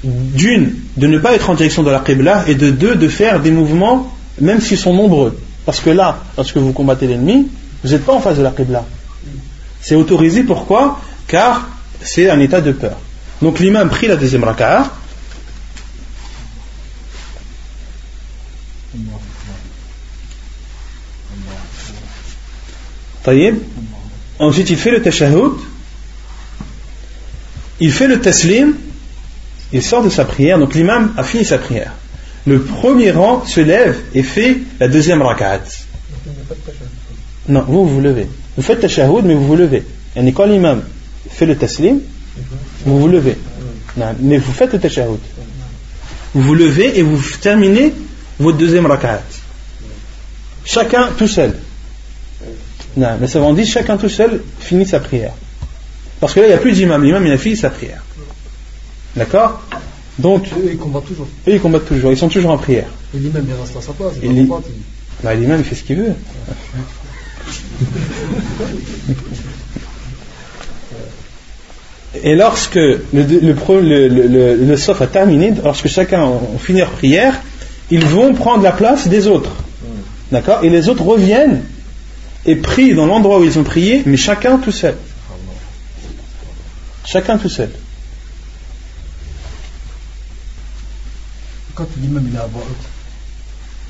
ne pas être en direction de la qibla, et de deux, de faire des mouvements, même s'ils sont nombreux. Parce que là, lorsque vous combattez l'ennemi, vous n'êtes pas en face de la qibla. C'est autorisé, pourquoi ? Car c'est un état de peur. Donc l'imam prit la deuxième raka'a. Taïb. Ensuite, il fait le tashahhud. Il fait le taslim. Il sort de sa prière. Donc l'imam a fini sa prière. Le premier rang se lève et fait la deuxième raka'at. Non, vous levez. Vous faites tachahoud, mais vous vous levez. Et quand l'imam fait le taslim, vous vous levez. Non, mais vous faites le tachahoud. Vous vous levez et vous terminez votre deuxième raka'at. Chacun tout seul. Non, mais ça veut dire chacun tout seul finit sa prière. Parce que là, il n'y a plus d'imam. L'imam, il a fini sa prière. D'accord ? Donc, eux ils combattent toujours, ils sont toujours en prière. Et l'imam il reste à sa place, l'imam il fait ce qu'il veut. Et lorsque le sof a terminé, lorsque chacun finit leur prière, ils vont prendre la place des autres. D'accord ? Et les autres reviennent et prient dans l'endroit où ils ont prié, mais chacun tout seul. quand l'imam il est à voix haute,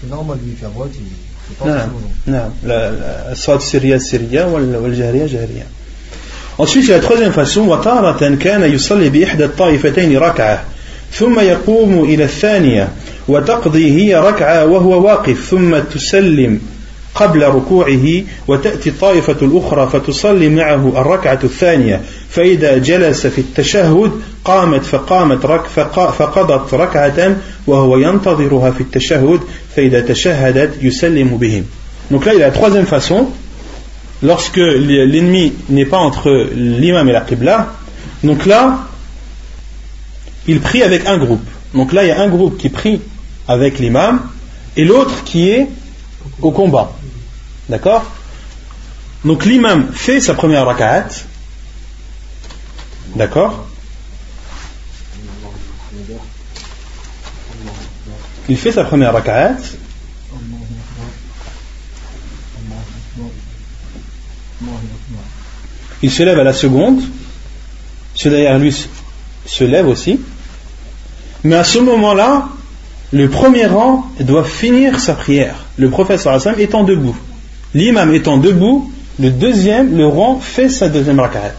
c'est normal de lui faire voix haute, il pense à la Ensuite, il y a la troisième façon, وَتَارَةً كَانَ يُصَلِّ بِإِحْدَى الطَّائِفَتَيْنِ رَكْعَةً ثُمَّ يَقُومُ إِلَى الثَّانِيَةِ وَتَقْضِي هِيَ رَكْعَةً وَهُوَ وَاقِفٌ ثُمَّ تُسَلِّمُ قبل ركوعه وتأتي الطائفة الأخرى فتصلي معه الركعة الثانية فإذا جلس في التشهد قامت فقضت ركعة وهو ينتظرها في التشهد فإذا تشهدت يسلم بهم. Donc là il y a la troisième façon, lorsque l'ennemi n'est pas entre l'imam et la qibla, donc là il prie avec un groupe. Donc là il y a un groupe qui prie avec l'imam et l'autre qui est au combat. D'accord ? Donc l'imam fait sa première raka'at. D'accord ? Il fait sa première raka'at. Il se lève à la seconde. Ceux derrière lui se lèvent aussi. Mais à ce moment-là, le premier rang doit finir sa prière. Le prophète sallallahu alayhi wa sallam étant debout. L'imam étant debout, le rang fait sa deuxième raka'at.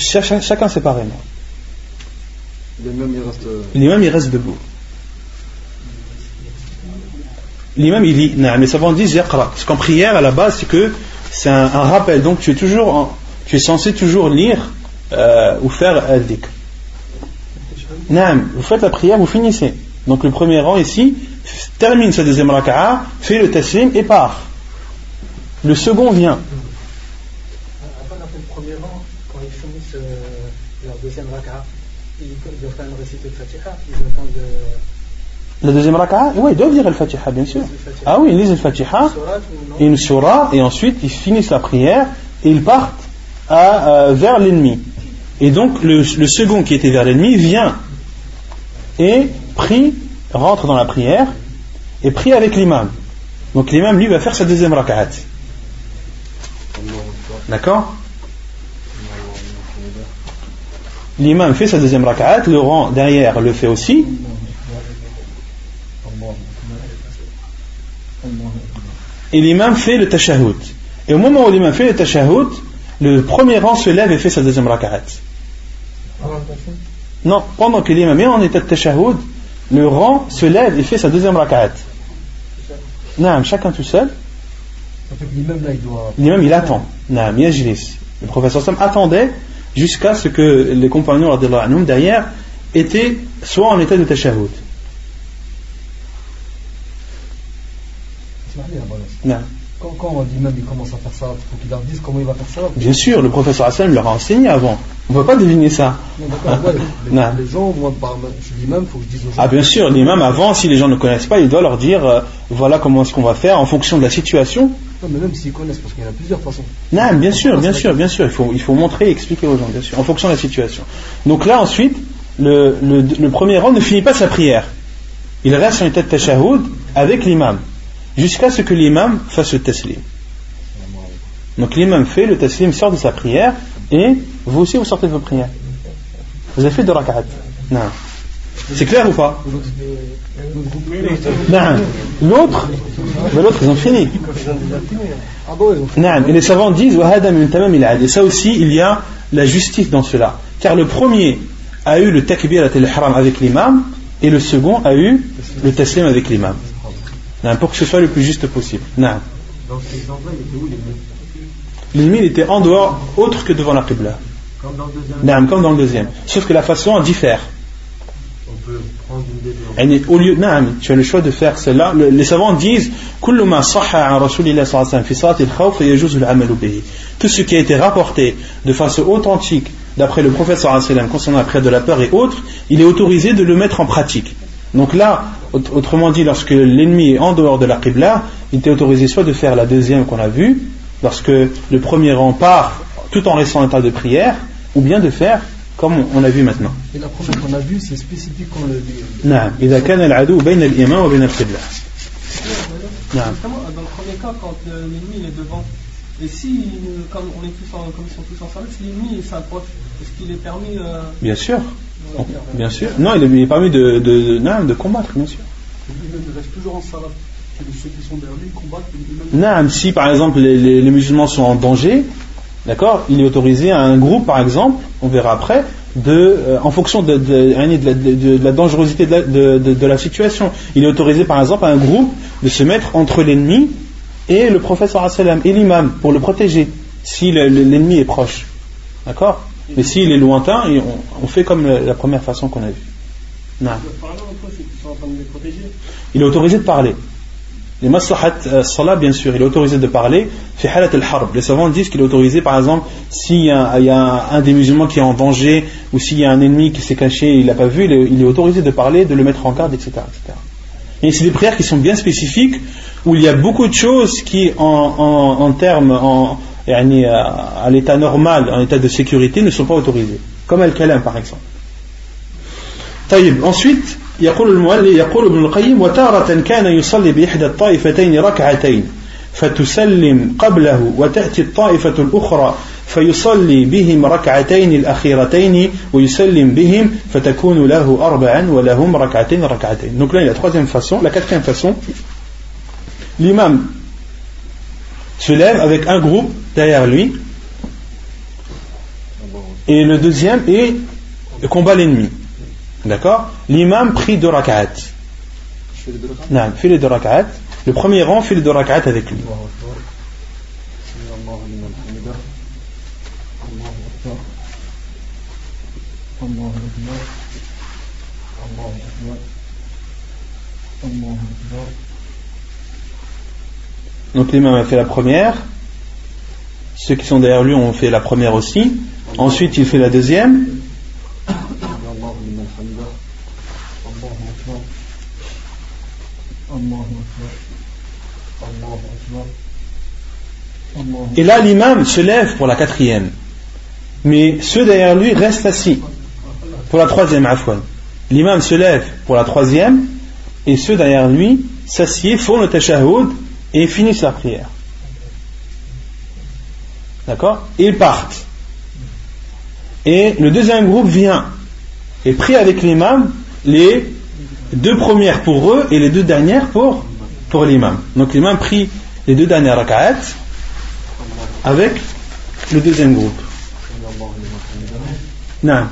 Chacun séparément. L'imam il reste debout. L'imam il lit. Non, mais savants disent yaqra. Parce qu'en prière à la base c'est que c'est un rappel. Donc tu es censé toujours lire ou faire al-dhikr. Naam, vous faites la prière, vous finissez. Donc le premier rang ici termine sa deuxième raka'a, fait le taslim et part. Le second vient. Avant d'après le premier rang, quand ils finissent leur deuxième raka'a, ils doivent quand même réciter le Fatiha. Ils attendent la deuxième raka'a. Oui, ils doivent dire le Fatiha, bien sûr. Ah oui, ils lisent le Fatiha, une surah, et ensuite ils finissent la prière et ils partent vers l'ennemi. Et donc le second qui était vers l'ennemi vient et prie, rentre dans la prière et prie avec l'imam. Donc l'imam lui va faire sa deuxième raka'at. D'accord ? L'imam fait sa deuxième raka'at, le rang derrière le fait aussi. Et l'imam fait le tashahhud. Et au moment où l'imam fait le tashahhud, le premier rang se lève et fait sa deuxième raka'at. Non, pendant que l'imam est en état de tashahhud, le rang se lève et fait sa deuxième raka'at. Naam, chacun tout seul. L'imam il attend. Naam, yajlis. Le professeur Sam attendait jusqu'à ce que les compagnons radhiyallahu anhum derrière étaient soit en état de tashahhud. Naam. Quand l'imam il commence à faire ça, il faut qu'il leur dise comment il va faire ça. Bien sûr, le professeur Hassan leur a enseigné avant. On ne peut pas deviner ça. Non, d'accord, les gens, moi, l'imam, il faut que je dise aux gens. Ah, bien sûr, l'imam, avant, si les gens ne connaissent pas, il doit leur dire voilà comment est-ce qu'on va faire en fonction de la situation. Non, mais même s'ils connaissent, parce qu'il y en a plusieurs façons. Non, bien sûr. Il faut montrer et expliquer aux gens, bien sûr, en fonction de la situation. Donc là, ensuite, le premier rang ne finit pas sa prière. Il reste en état de tashahhud avec l'imam, jusqu'à ce que l'imam fasse le taslim. Donc l'imam fait le taslim, sort de sa prière, et vous aussi vous sortez de vos prières. Vous avez fait deux raka'at. Non. C'est clair ou pas? Non. L'autre ils ont fini. Non. Et les savants disent et ça aussi il y a la justice dans cela, car le premier a eu le takbirat al-ihram avec l'imam et le second a eu le taslim avec l'imam. Non, pour que ce soit le plus juste possible. Non. Dans cet exemple-là, il était où l'ennemi? L'ennemi était en dehors, autre que devant la qibla. Comme dans le deuxième. Sauf que la façon en diffère. On peut prendre une des deux. Au lieu, non, tu as le choix de faire cela. Les savants disent kullu ma sahha an rasulillah sallallahu alayhi wa sallam fi salat al-khawf yajuz al-amal bihi. Tout ce qui a été rapporté de façon authentique d'après le prophète sallallahu alayhi wa sallam concernant la prière de la peur et autres, il est autorisé de le mettre en pratique. Donc là, autrement dit, lorsque l'ennemi est en dehors de la qibla, il était autorisé soit de faire la deuxième qu'on a vue, lorsque le premier rang part tout en restant en état de prière, ou bien de faire comme on a vu maintenant. Et la première qu'on a vue, c'est spécifique qu'on le dit. Naam, idha kana al-adou bayna al-imam wa bayna al-qibla. Naam. Dans le premier cas, quand l'ennemi est devant, et si, comme ils sont tous ensemble, si l'ennemi s'approche, est-ce qu'il est permis? Bien sûr. Bien sûr. Non, il lui est permis de combattre, bien sûr. L'imam reste toujours en salat. Que ceux qui sont derrière lui combattent l'imam. Non, si par exemple les musulmans sont en danger, d'accord, il est autorisé à un groupe, par exemple, on verra après, en fonction de la dangerosité de la situation. Il est autorisé, par exemple, à un groupe de se mettre entre l'ennemi et le prophète et l'imam pour le protéger, si l'ennemi est proche. D'accord ? Mais s'il est lointain, on fait comme la première façon qu'on a vue. Non. Il est autorisé de parler. Les maslahat salat, bien sûr, il est autorisé de parler. Fi halat al-harb. Les savants disent qu'il est autorisé, par exemple, s'il y a un des musulmans qui est en danger, ou s'il y a un ennemi qui s'est caché et il ne l'a pas vu, il est autorisé de parler, de le mettre en garde, etc., etc. Et c'est des prières qui sont bien spécifiques, où il y a beaucoup de choses qui, à l'état normal, en état de sécurité, ne sont pas autorisées. Comme Al-Kalam, par exemple. طيب. Ensuite, يقول ابن القيم وتارة كان يصلي بإحدى الطائفتين ركعتين فتسلم قبله وتأتي الطائفة الأخرى فيصلي بهم ركعتين الأخيرتين ويسلم بهم فتكون له أربعا ولهم ركعتين ركعتين. Donc là, il y a la quatrième façon, l'imam se lève avec un groupe derrière lui et le deuxième combat l'ennemi. D'accord ? L'imam prie 2 rak'at. Non, fait les 2 rak'at. Le premier rang fait les 2 rak'at avec lui. Donc l'imam a fait la première. Ceux qui sont derrière lui ont fait la première aussi. Ensuite, il fait la deuxième. Et là, l'imam se lève pour la quatrième. Mais ceux derrière lui restent assis pour la troisième. L'imam se lève pour la troisième et ceux derrière lui s'assiedent, font le tashahhud et finissent la prière. D'accord ? Et ils partent. Et le deuxième groupe vient et prie avec l'imam les 2 premières pour eux et les 2 dernières pour l'imam. Donc l'imam prie les 2 dernières rak'at avec le deuxième groupe. Non.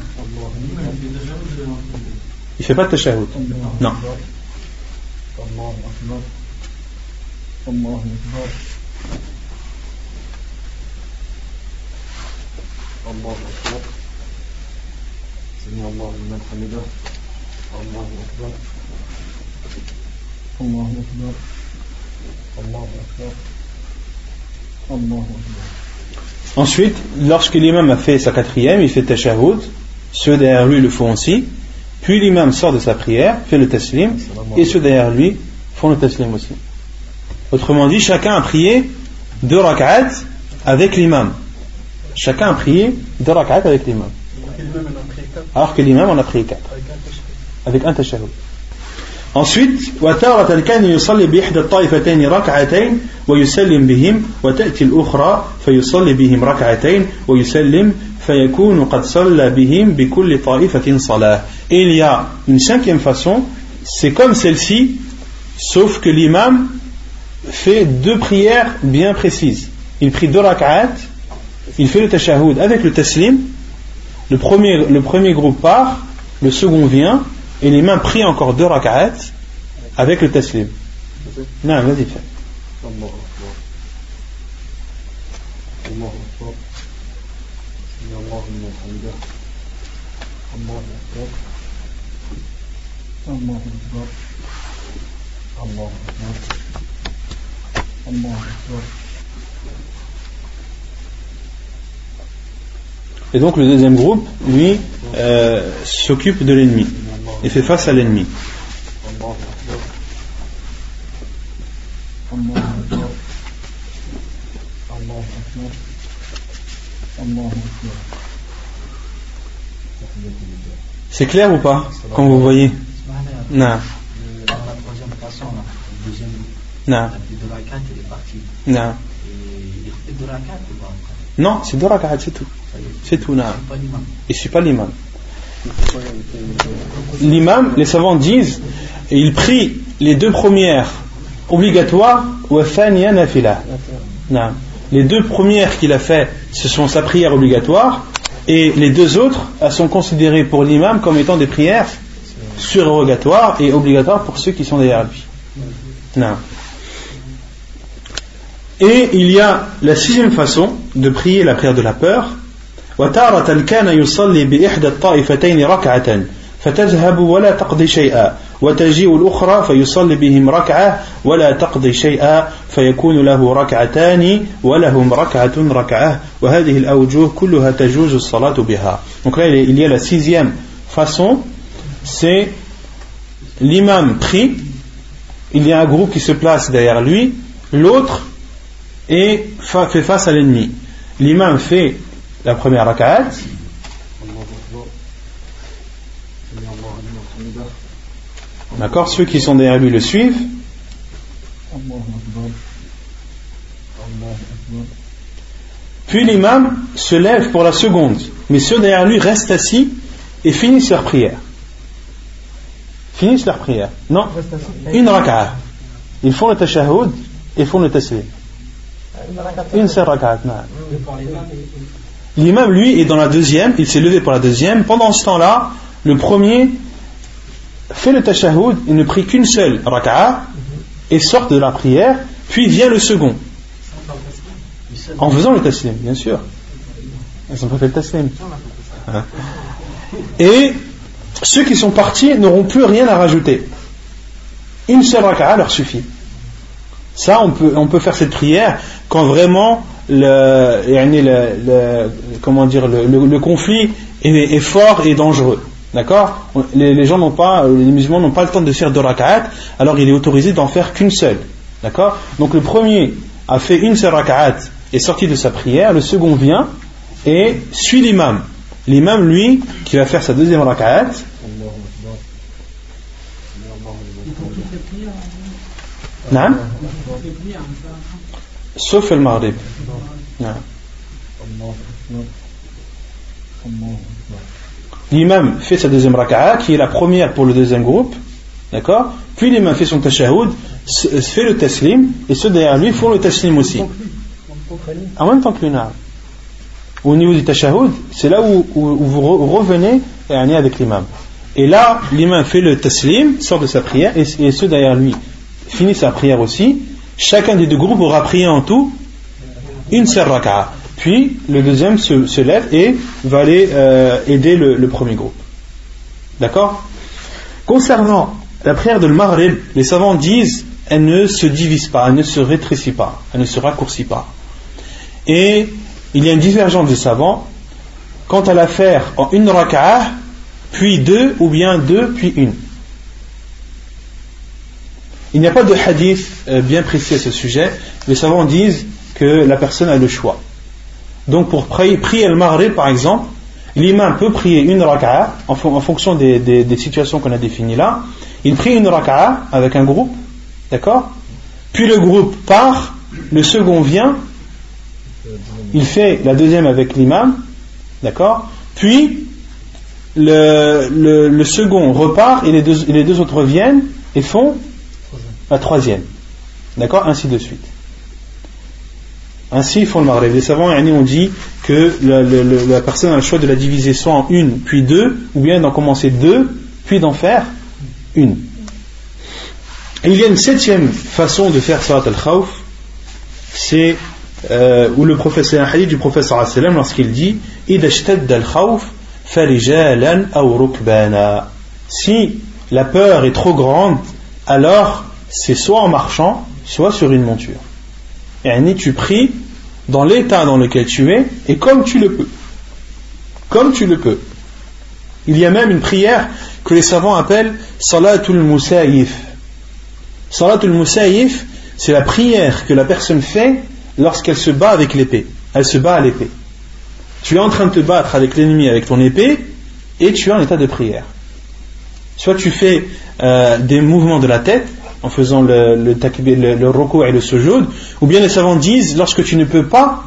Il ne fait pas de tashahhud. Non. Ensuite, lorsque l'imam a fait sa quatrième, il fait tashahhud, ceux derrière lui le font aussi, puis l'imam sort de sa prière, fait le taslim, et ceux derrière lui font le taslim aussi. Autrement dit, chacun a prié 2 rak'at avec l'imam. Chacun a prié 2 rak'at avec l'imam. Alors que l'imam en a prié 4. Avec un tashahhud. Ensuite, وتارة كان يصلي بإحدى الطائفتين ركعتين ويسلم بهم وتأتي الأخرى فيصلي بهم ركعتين ويسلم فيكون قد صلى بهم بكل طائفة صلاة. Et il y a une 5e façon, c'est comme celle-ci, sauf que l'imam fait 2 prières bien précises. Il prie 2 rak'at, il fait le tashahhud avec le taslim, le premier groupe part, le second vient, et l'imam prie encore 2 rak'at avec le taslim. Non, vas-y, fais. Et donc le deuxième groupe, lui, s'occupe de l'ennemi et fait face à l'ennemi. C'est clair ou pas, comme vous voyez? Non. Non. Non. Non, c'est 2 rak'at, c'est tout. C'est tout, non. Il ne suit pas l'imam. l'imam, les savants disent, et il prie les deux premières obligatoires, les deux premières qu'il a fait, ce sont sa prière obligatoire, et les deux autres elles sont considérées pour l'imam comme étant des prières surérogatoires et obligatoires pour ceux qui sont derrière lui. Non. Et il y a la sixième façon de prier la prière de la peur. Donc là il y a la sixième façon, c'est l'imam prie, il y a un groupe qui se place derrière lui, l'autre et fait face à l'ennemi. L'imam fait la première rak'at, d'accord, ceux qui sont derrière lui le suivent, puis l'imam se lève pour la seconde, mais ceux derrière lui restent assis et finissent leur prière. Non, une rak'at, ils font le tashahhud et font le taslim. Une seule rak'at. L'imam, lui, est dans la deuxième, il s'est levé pour la deuxième. Pendant ce temps-là, le premier fait le tashahhud, il ne prie qu'une seule rak'a et sort de la prière, puis vient le second. En faisant le taslim, bien sûr. Ils n'ont pas fait le taslim. Et ceux qui sont partis n'auront plus rien à rajouter. Une seule rak'a leur suffit. Ça, on peut faire cette prière quand vraiment le conflit est fort et dangereux. D'accord ? Les musulmans n'ont pas le temps de faire deux rak'at, alors il est autorisé d'en faire qu'une seule. D'accord ? Donc le premier a fait une seule rak'at et sorti de sa prière, le second vient et suit l'imam. L'imam, lui, qui va faire sa deuxième rak'at. Non ? Sauf le Maghrib. L'imam fait sa deuxième raka'a qui est la première pour le deuxième groupe, d'accord, puis l'imam fait son tashahhud, fait le taslim, et ceux derrière lui font le taslim aussi en même temps que lui. Au niveau du tashahhud, c'est là où vous revenez avec l'imam, et là l'imam fait le taslim, sort de sa prière, et ceux derrière lui finissent sa prière aussi. Chacun des deux groupes aura prié en tout une seule raka'a. Puis le deuxième se lève et va aller aider le premier groupe. D'accord ? Concernant la prière de l'Maghrib, les savants disent elle ne se divise pas, elle ne se rétrécit pas, elle ne se raccourcit pas. Et il y a une divergence des savants quant à la faire en une raka'a, puis deux, ou bien deux, puis une. Il n'y a pas de hadith bien précis à ce sujet. Les savants disent que la personne a le choix. Donc pour prier le Maghrib par exemple, l'imam peut prier une raka'a en fonction des situations qu'on a définies là. Il prie une raka'a avec un groupe, d'accord ? Puis le groupe part, le second vient, il fait la deuxième avec l'imam, d'accord ? Puis le second repart et les deux autres viennent et font la troisième, d'accord, ainsi de suite. Ainsi ils font le Maghrib. Les savants ont dit que la personne a le choix de la diviser soit en une puis deux, ou bien d'en commencer deux puis d'en faire une. Et il y a une septième façon de faire Salat al-Khawf, c'est où le prophète, c'est un hadith du prophète sallallahu alayhi wa sallam lorsqu'il dit idha ishtadda al-khawf farijalan aw rukbana. Si la peur est trop grande, alors c'est soit en marchant, soit sur une monture. Et yani, tu pries dans l'état dans lequel tu es et comme tu le peux. Il y a même une prière que les savants appellent Salatul Musayif. Salatul Musayif, c'est la prière que la personne fait lorsqu'elle se bat avec l'épée. Elle se bat à l'épée. Tu es en train de te battre avec l'ennemi avec ton épée et tu es en état de prière. Soit tu fais des mouvements de la tête en faisant le ruku' et le sujoud, ou bien les savants disent lorsque tu ne peux pas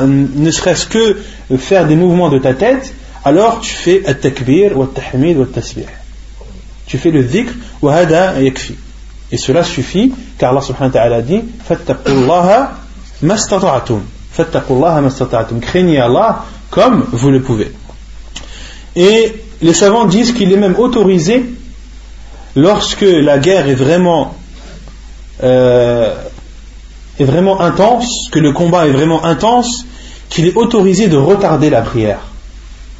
ne serait-ce que faire des mouvements de ta tête, alors tu fais at-takbir wa at-tahmid wa at-tasbih, tu fais le dhikr wa hada yakfi, et cela suffit, car Allah subhanahu wa ta'ala dit fattaqullaha mastata'tum, fattaqullaha mastata'tum, craignez Allah comme vous le pouvez. Et les savants disent qu'il est même autorisé, lorsque la guerre est vraiment intense, que le combat est vraiment intense, qu'il est autorisé de retarder la prière,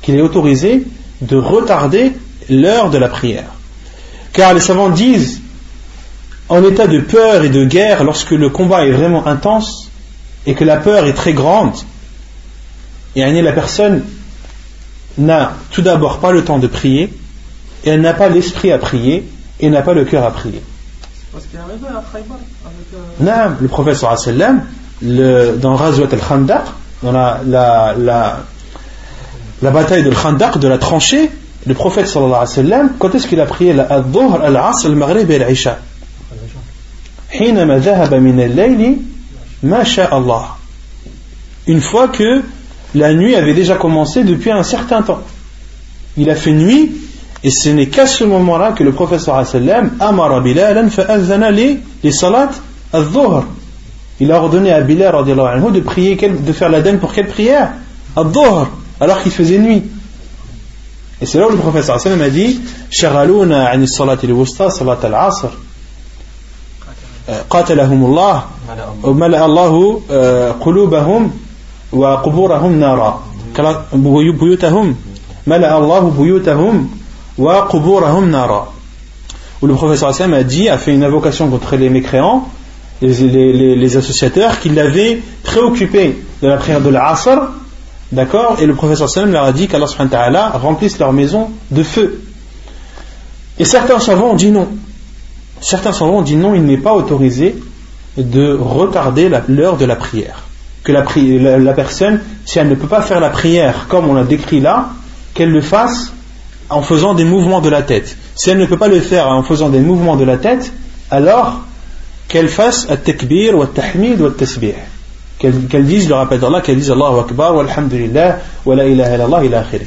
qu'il est autorisé de retarder l'heure de la prière, car les savants disent, en état de peur et de guerre, lorsque le combat est vraiment intense et que la peur est très grande, et la personne n'a tout d'abord pas le temps de prier, et elle n'a pas l'esprit à prier, et elle n'a pas le cœur à prier. Parce qu'il est arrivé à Khaybar avec le prophète sallallahu alayhi wa sallam, dans Ghazwat al-Khandaq, dans la bataille de Khandaq, de la tranchée, le prophète sallallahu alayhi wa sallam, quand est-ce qu'il a prié al-Dhuhr, al-Asr, al-Maghrib et al-Isha? Hinama dhahaba min al-layli ma sha Allah. Une fois que la nuit avait déjà commencé depuis un certain temps, il a fait nuit, et ce n'est qu'à ce moment-là que le prophète sallallahu alayhi wa sallam amara Bilalan fa'adhana li salat al-dhuhr. Il a ordonné à Bilal radhiyallahu anhu de prier, de faire l'adhan pour quelle prière? Al-dhuhr, alors qu'il faisait nuit. Et c'est là où le prophète sallallahu alayhi wa sallam a dit shaghaluna 'an as-salat al-wusta salat al-'asr, qatalahumullah wa mala'a Allahu qulubahum wa quburahum nara, buyutahum mala'a Allahu buyutahum wa quburahum nara. Où le prophète sallallahu alayhi wa sallam a fait une invocation contre les mécréants, les associateurs qui l'avaient préoccupé de la prière de l'Asr, d'accord, et le prophète sallallahu alayhi wa sallam leur a dit qu'Allah subhanahu wa ta'ala remplisse leur maison de feu. Et certains savants ont dit non, il n'est pas autorisé de retarder l'heure de la prière, que la personne, si elle ne peut pas faire la prière comme on l'a décrit là, qu'elle le fasse en faisant des mouvements de la tête. Si elle ne peut pas le faire en faisant des mouvements de la tête, alors qu'elle fasse at-takbir wa at-tahmid wa at-tasbih, qu'elle dise le rappel d'Allah, qu'elle dise Allahu Akbar wa alhamdulillah wa la ilaha illallah ila akhirih.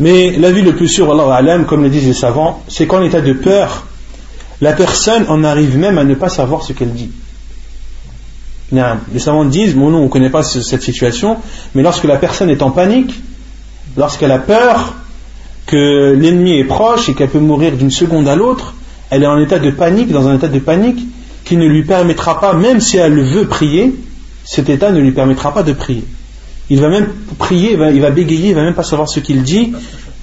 Mais l'avis le plus sûr, wallahu a'lam, comme le disent les savants, c'est qu'en état de peur, la personne en arrive même à ne pas savoir ce qu'elle dit. Les savants disent, bon, nous on ne connaît pas cette situation, mais lorsque la personne est en panique, lorsqu'elle a peur que l'ennemi est proche et qu'elle peut mourir d'une seconde à l'autre, elle est en état de panique, dans un état de panique qui ne lui permettra pas, même si elle veut prier, cet état ne lui permettra pas de prier. Il va même prier, il va bégayer, il va même pas savoir ce qu'il dit.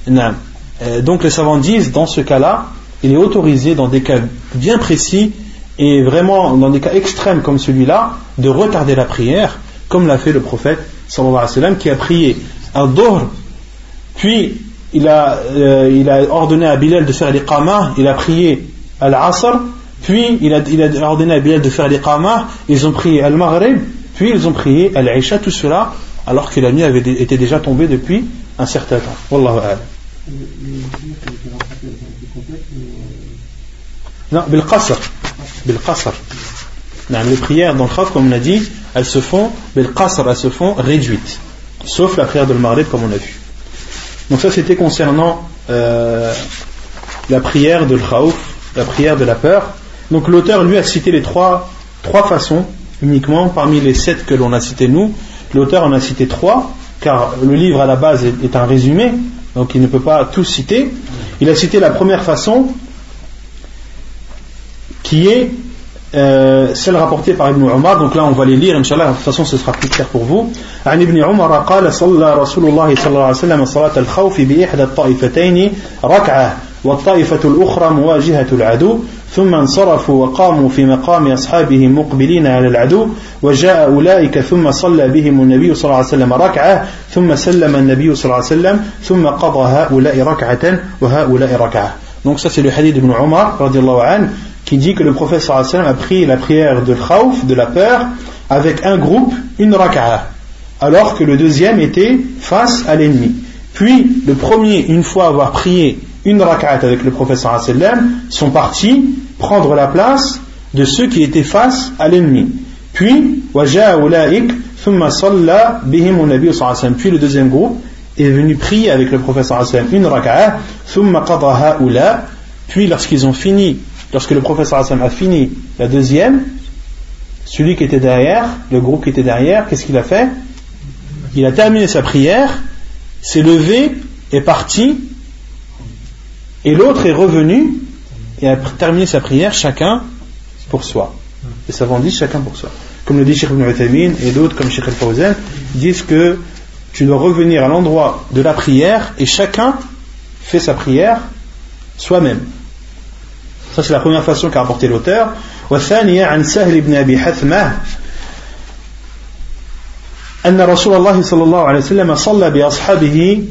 Donc les savants disent, dans ce cas-là, il est autorisé, dans des cas bien précis et vraiment dans des cas extrêmes comme celui-là, de retarder la prière, comme l'a fait le prophète sallallahu alayhi wa sallam, qui a prié al-dhuhr, puis il a ordonné à Bilal de faire l'iqamah, il a prié al-asr, puis il a ordonné à Bilal de faire l'iqamah, ils ont prié al-maghrib, puis ils ont prié al-isha, tout cela alors que la nuit avait été déjà tombée depuis un certain temps. Wallahu a'lam. Non, bil-qasr. Les prières dans le khawf, comme on a dit, elles se font bil-qasr, elles se font réduites, sauf la prière de al-maghrib comme on a vu. Donc ça c'était concernant la prière de l'khawf, la prière de la peur. Donc l'auteur lui a cité les trois façons uniquement parmi les 7 que l'on a cité nous. L'auteur en a cité 3, car le livre à la base est un résumé, donc il ne peut pas tout citer. Il a cité la première façon, qui est celle rapportée par Ibn Umar. Donc là on va les lire, Inch'Allah, de toute façon ce sera plus clair pour vous. عن ابن عمر قال صلى رسول الله صلى الله عليه وسلم صلاة الخوف بإحدى الطائفتين ركعة والطائفة الأخرى مواجهة العدو ثم انصرفوا وقاموا في مقام أصحابهم مقبلين على العدو وجاء أولئك ثم صلى بهم النبي صلى الله عليه وسلم ركعة ثم سلم النبي صلى الله عليه وسلم ثم قضى هؤلاء ركعة وهؤلاء ركعة. Donc ça c'est le hadith d'Ibn Umar radhiyallahu anhu, qui dit que le prophète sallallahu alayhi wa sallam a pris la prière de khawf, de la peur, avec un groupe, une raka'a, alors que le deuxième était face à l'ennemi. Puis le premier, une fois avoir prié une raka'a avec le prophète sallallahu alayhi wa sallam, sont partis prendre la place de ceux qui étaient face à l'ennemi. Puis, وَجَاءَ أُولَٰئِكَ ثُمَّ صَلَّى بِهِمُ النَّبِيُّ صَلَّى عَلَيْهِ وَسَلَّمَ. Puis le deuxième groupe est venu prier avec le professeur sallam une raka'a, thumma qada haoula, puis lorsque le professeur sallam a fini la deuxième, celui qui était derrière, le groupe qui était derrière, qu'est-ce qu'il a fait? Il a terminé sa prière, s'est levé, est parti, et l'autre est revenu et a terminé sa prière, chacun pour soi. Les savants disent chacun pour soi. Comme le dit Cheikh Ibn Uthaymin et d'autres comme Cheikh Al-Fawzan, disent que tu dois revenir à l'endroit de la prière et chacun fait sa prière soi-même. Ça c'est la première façon qu'a apporté l'auteur. وَالثَّانِيَةَ عَنْ سَهْلِ بْنِ أَبِي حَثْمَةَ أَنَّ رَسُولَ اللَّهِ صَلَّى اللَّهُ عَلَيْهِ وَسَلَّمَ صَلَّى بِأَصْحَابِهِ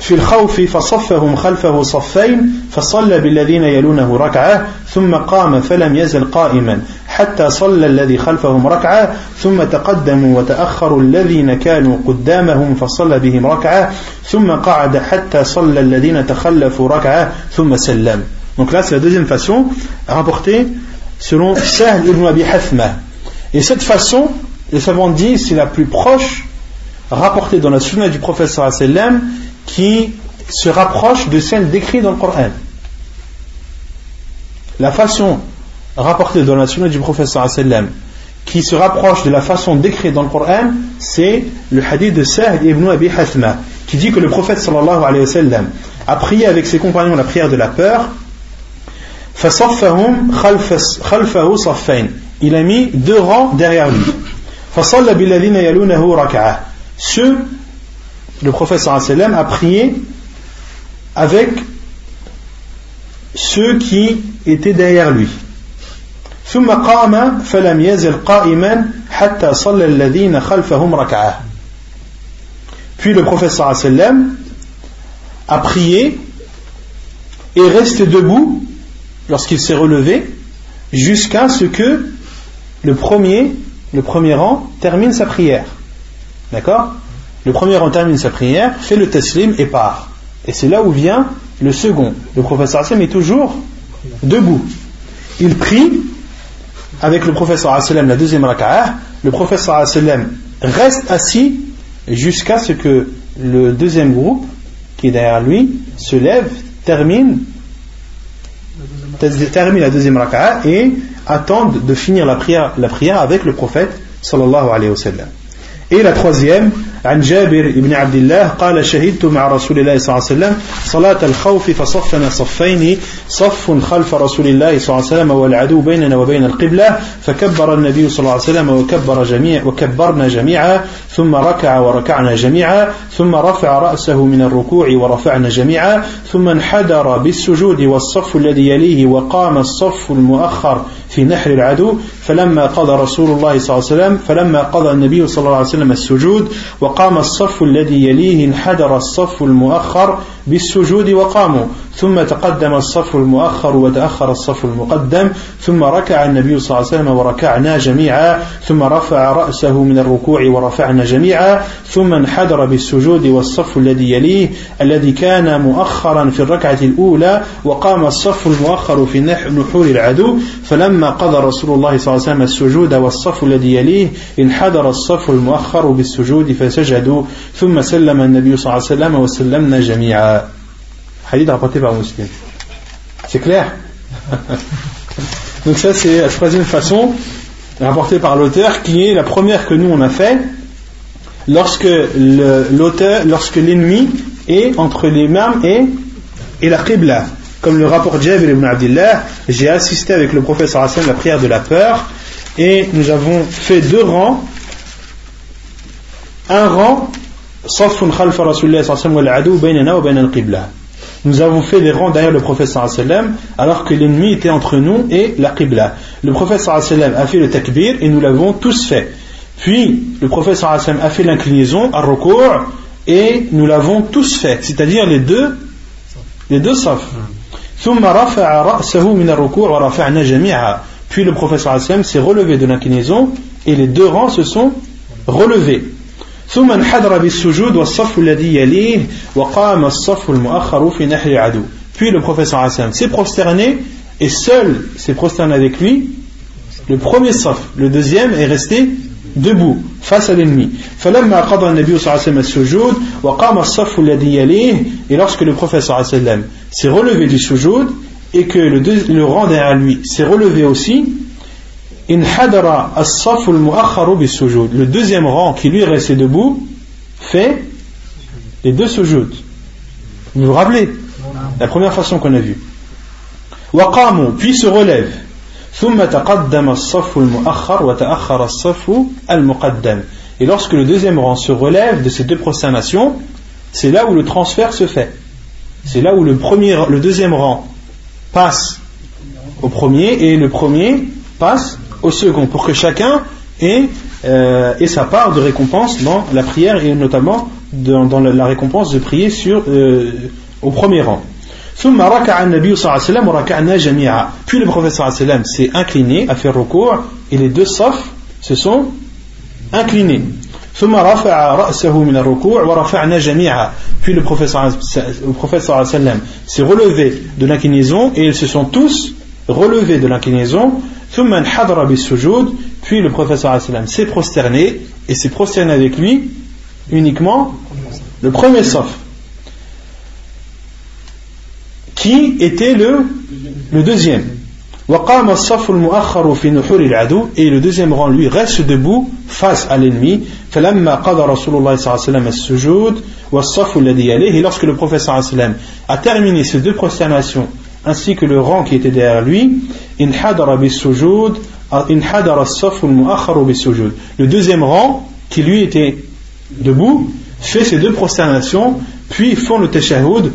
في الخوف فصفهم خلفه صفين فصلى بالذين يلونه ركعة ثم قام فلم يزل قائما حتى صلى الذي خلفهم ركعة ثم تقدموا وتأخروا الذين كانوا قدامهم فصلى بهم ركعة ثم قعد حتى صلى الذين تخلفوا ركعة ثم سلم. Donc là c'est la deuxième façon rapportée selon Sahl ibn Abi Hathma, et cette façon les savants disent c'est la plus proche rapportée dans la sunna du prophète sallallahu alayhi wa sallam, qui se rapproche de celle décrite dans le Coran. La façon rapportée dans la sunna du prophète sallallahu alayhi wa sallam, qui se rapproche de la façon décrite dans le Coran, c'est le hadith de Sahl ibn Abi Hathma, qui dit que le prophète sallallahu alayhi wa sallam a prié avec ses compagnons la prière de la peur. فَصَفَّهُمْ خَلْفَهُ صَفَّيْنِ, il a mis deux rangs derrière lui. فَصَلَّ بِالَّذِينَ يَلُونَهُ رَكْعَةً, le prophète sallallahu alayhi wa sallam a prié avec ceux qui étaient derrière lui. ثم قام فلم يزل قائما حتى صلى الذين خلفهم ركعة. Puis le prophète sallallahu alayhi wa sallam a prié et resté debout lorsqu'il s'est relevé jusqu'à ce que le premier rang termine sa prière. D'accord ? Le premier rang termine sa prière, fait le taslim et part. Et c'est là où vient le second. Le prophète sallallahu alayhi wa sallam est toujours debout. Il prie avec le prophète sallallahu alayhi wa sallam la deuxième raka'a. Le prophète sallallahu alayhi wa sallam reste assis jusqu'à ce que le deuxième groupe qui est derrière lui se lève, termine la deuxième raka'a et attende de finir la prière avec le prophète sallallahu alayhi wa sallam. Et la troisième, عن جابر ابن عبد الله قال شهدت مع رسول الله صلى الله عليه وسلم صلاة الخوف فصفنا صفين صف خلف رسول الله صلى الله عليه وسلم والعدو بيننا وبين القبلة فكبر النبي صلى الله عليه وسلم وكبرنا جميعا ثم ركع وركعنا جميعا ثم رفع رأسه من الركوع ورفعنا جميعا ثم انحدر بالسجود والصف الذي يليه وقام الصف المؤخر في نحر العدو فلما قضى رسول الله صلى الله عليه وسلم فلما قضى النبي صلى الله عليه وسلم السجود وقام الصف الذي يليه انحدر الصف المؤخر بالسجود وقاموا ثم تقدم الصف المؤخر وتأخر الصف المقدم ثم ركع النبي صلى الله عليه وسلم وركعنا جميعا ثم رفع رأسه من الركوع ورفعنا جميعا ثم انحدر بالسجود والصف الذي يليه الذي كان مؤخرا في الركعة الأولى وقام الصف المؤخر في نحور العدو فلما قضى رسول الله صلى الله عليه وسلم السجود والصف الذي يليه انحدر الصف المؤخر بالسجود فسجدوا ثم سلم النبي صلى الله عليه وسلم وسلمنا جميعا. Hadith rapporté par Muslim. C'est clair ? Donc ça c'est la troisième façon rapportée par l'auteur, qui est la première que nous on a fait lorsque l'ennemi est entre l'imam et la qibla, comme le rapport Jabir ibn Abdillah. J'ai assisté avec le prophète sallallahu alayhi wa sallam la prière de la peur et nous avons fait deux rangs, un rang safun khalfa rasulillah sallallahu alayhi wa sallam wal adu baynana wa bayna al qibla. Nous avons fait les rangs derrière le prophète sallallahu alayhi wa sallam, alors que l'ennemi était entre nous et la qibla. Le prophète sallallahu alayhi wa sallam a fait le takbir et nous l'avons tous fait. Puis, le prophète sallallahu alayhi wa sallam a fait l'inclinaison, ar-ruku', et nous l'avons tous fait, c'est-à-dire les deux saf. Thumma rafa'a ra'sahu min ar-ruku' wa rafa'na jami'a. Puis le prophète sallallahu alayhi wa sallam s'est relevé de l'inclinaison et les deux rangs se sont relevés. ثم انحدر بالسجود والصف الذي يليه وقام الصف المؤخر في نحر العدو. Puis le professeur Hassan s'est prosterné et seul s'est prosterné avec lui le premier saf, le deuxième est resté debout face à l'ennemi. فلما قضى النبي صلى الله عليه وسلم السجود وقام الصف الذي يليه, et lorsque le prophète صلى الله عليه وسلم s'est relevé du sujoud et que le rang derrière lui s'est relevé aussi, انحدر الصف المؤخر بالسجود, le deuxième rang qui lui restait debout fait les deux sujouds. Vous vous rappelez la première façon qu'on a vue. وقاموا, puis se relève. Et lorsque le deuxième rang se relève de ces deux prosternations, c'est là où le transfert se fait. C'est là où le deuxième rang passe au premier et le premier passe au second, pour que chacun ait sa part de récompense dans la prière, et notamment dans la récompense de prier au premier rang. Puis le prophète s'est incliné à faire recours, et les deux safs se sont inclinés. Puis le prophète s'est relevé de l'inclinaison, et ils se sont tous relevés de l'inclinaison. Puis le prophète s'est prosterné, et s'est prosterné avec lui uniquement le premier saf. Qui était le deuxième. Et le deuxième rang, lui, reste debout face à l'ennemi. Et lorsque le prophète a terminé ces deux prosternations ainsi que le rang qui était derrière lui, le deuxième rang qui lui était debout fait ces deux prosternations, puis font le tashahhud.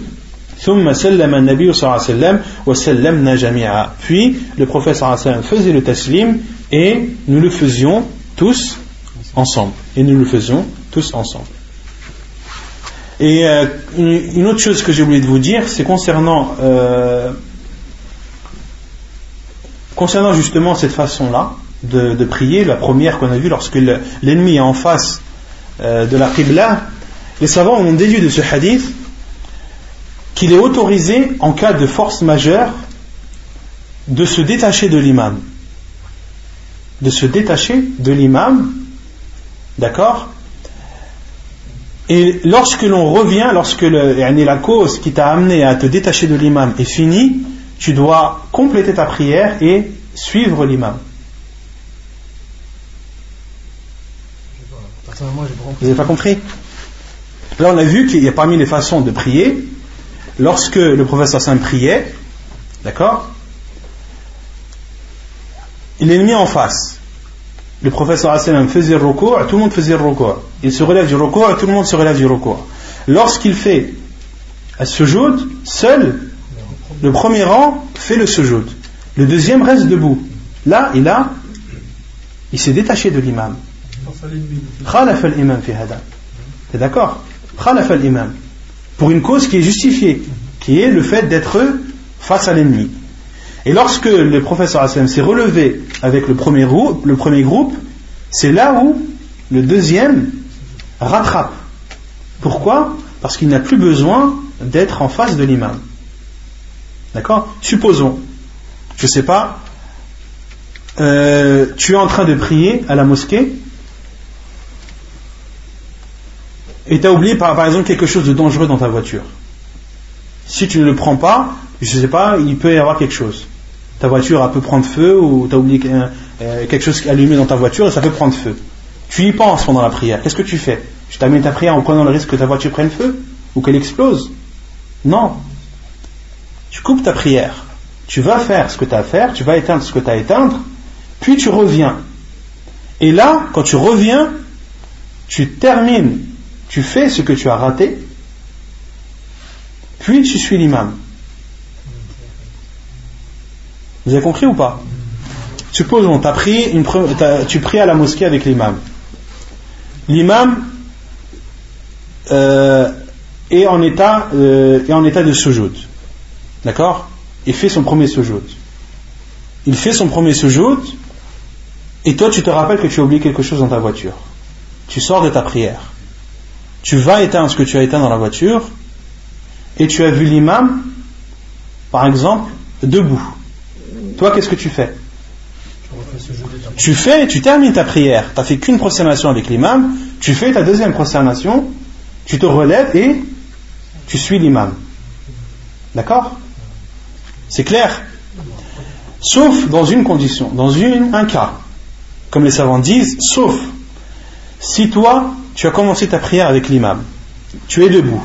Puis le prophète faisait le taslim et nous le faisions tous ensemble. Et une autre chose que j'ai oublié de vous dire, c'est concernant justement cette façon-là de prier, la première qu'on a vue lorsque l'ennemi est en face de la qibla. Les savants ont déduit de ce hadith qu'il est autorisé, en cas de force majeure, de se détacher de l'imam. D'accord ? Et lorsque l'on revient, lorsque la cause qui t'a amené à te détacher de l'imam est finie, tu dois compléter ta prière et suivre l'imam. Personnellement, j'ai pas compris. Vous n'avez pas compris ? Là, on a vu qu'il y a parmi les façons de prier, lorsque le prophète sallam priait, d'accord, l'ennemi en face, le prophète sallam faisait le recours, tout le monde faisait le recours. Il se relève du recours, tout le monde se relève du recours. Lorsqu'il fait le sujoud, seul le premier rang fait le sujoud. Le deuxième reste debout. Là, il s'est détaché de l'imam. Khalaf al-imam fi hada. T'es d'accord? Khalaf al-imam. Pour une cause qui est justifiée, qui est le fait d'être face à l'ennemi. Et lorsque le prophète s'est relevé avec le premier groupe, c'est là où le deuxième rattrape. Pourquoi ? Parce qu'il n'a plus besoin d'être en face de l'imam. D'accord ? Supposons, je ne sais pas, tu es en train de prier à la mosquée, et tu as oublié par exemple quelque chose de dangereux dans ta voiture. Si tu ne le prends pas, je ne sais pas, il peut y avoir quelque chose. Ta voiture peut prendre feu, ou tu as oublié quelque chose allumé dans ta voiture et ça peut prendre feu. Tu y penses pendant la prière. Qu'est-ce que tu fais ? Tu t'amènes ta prière en prenant le risque que ta voiture prenne feu ou qu'elle explose ? Non. Tu coupes ta prière. Tu vas faire ce que tu as à faire, tu vas éteindre ce que tu as à éteindre, puis tu reviens. Et là, quand tu reviens, tu termines. Tu fais ce que tu as raté, puis tu suis l'imam. Vous avez compris ou pas ? Supposons, tu pries à la mosquée avec l'imam. L'imam est en état de sujoud. D'accord ? Il fait son premier sujoud. Et toi, tu te rappelles que tu as oublié quelque chose dans ta voiture. Tu sors de ta prière. Tu vas éteindre ce que tu as éteint dans la voiture, et tu as vu l'imam, par exemple, debout. Toi, qu'est-ce que tu fais ? tu fais, tu termines ta prière, tu n'as fait qu'une prosternation avec l'imam, tu fais ta deuxième prosternation, tu te relèves et tu suis l'imam. D'accord ? C'est clair ? Sauf dans une condition, dans un cas. Comme les savants disent, sauf si toi, tu as commencé ta prière avec l'imam, tu es debout,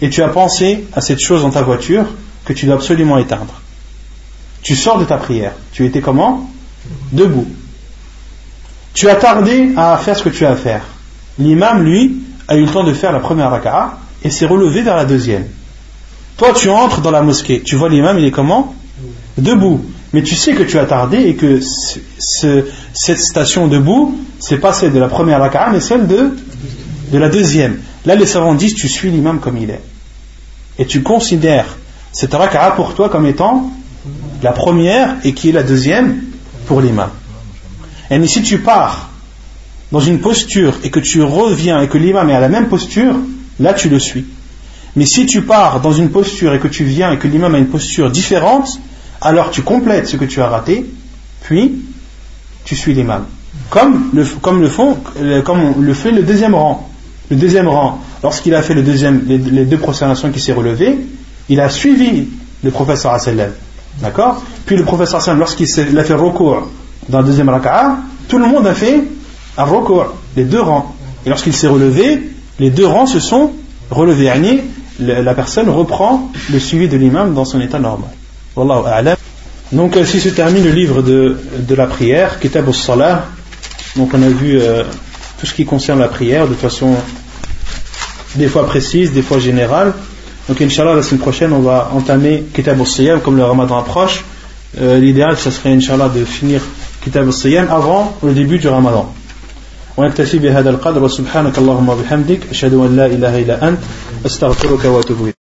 et tu as pensé à cette chose dans ta voiture que tu dois absolument éteindre. Tu sors de ta prière. Tu étais comment ? Debout. Tu as tardé à faire ce que tu as à faire. L'imam, lui, a eu le temps de faire la première raka'a et s'est relevé vers la deuxième. Toi, tu entres dans la mosquée. Tu vois l'imam, il est comment ? Debout. Mais tu sais que tu as tardé et que cette station debout, c'est pas celle de la première raka'a, mais celle de la deuxième. Là, les savants disent, tu suis l'imam comme il est. Et tu considères cette raka'a pour toi comme étant la première et qui est la deuxième pour l'imam. Et mais si tu pars dans une posture et que tu reviens et que l'imam est à la même posture, là tu le suis. Mais si tu pars dans une posture et que tu viens et que l'imam a une posture différente, alors tu complètes ce que tu as raté, puis tu suis l'imam. Comme le fait le deuxième rang. Le deuxième rang, lorsqu'il a fait les deux prosternations qui s'est relevé, il a suivi le professeur sallam. D'accord ? Puis le professeur sallam, lorsqu'il a fait recours dans la deuxième raka'a, tout le monde a fait un recours, les deux rangs. Et lorsqu'il s'est relevé, les deux rangs se sont relevés. Yani, la personne reprend le suivi de l'imam dans son état normal. Wallahu a'lam. Donc, si se termine le livre de la prière, Kitab as-Salah. Donc, on a vu tout ce qui concerne la prière de façon des fois précise, des fois générale. Donc Inch'Allah, la semaine prochaine on va entamer Kitab al-Siyam. Comme le Ramadan approche, l'idéal ça serait Inch'Allah de finir Kitab al-Siyam avant le début du Ramadan. Wa yaktafi bi hadha al-qadr wa subhanaka Allahumma wa bihamdik ashhadu an la ilaha illa ant astaghfiruka wa atubu ilayk.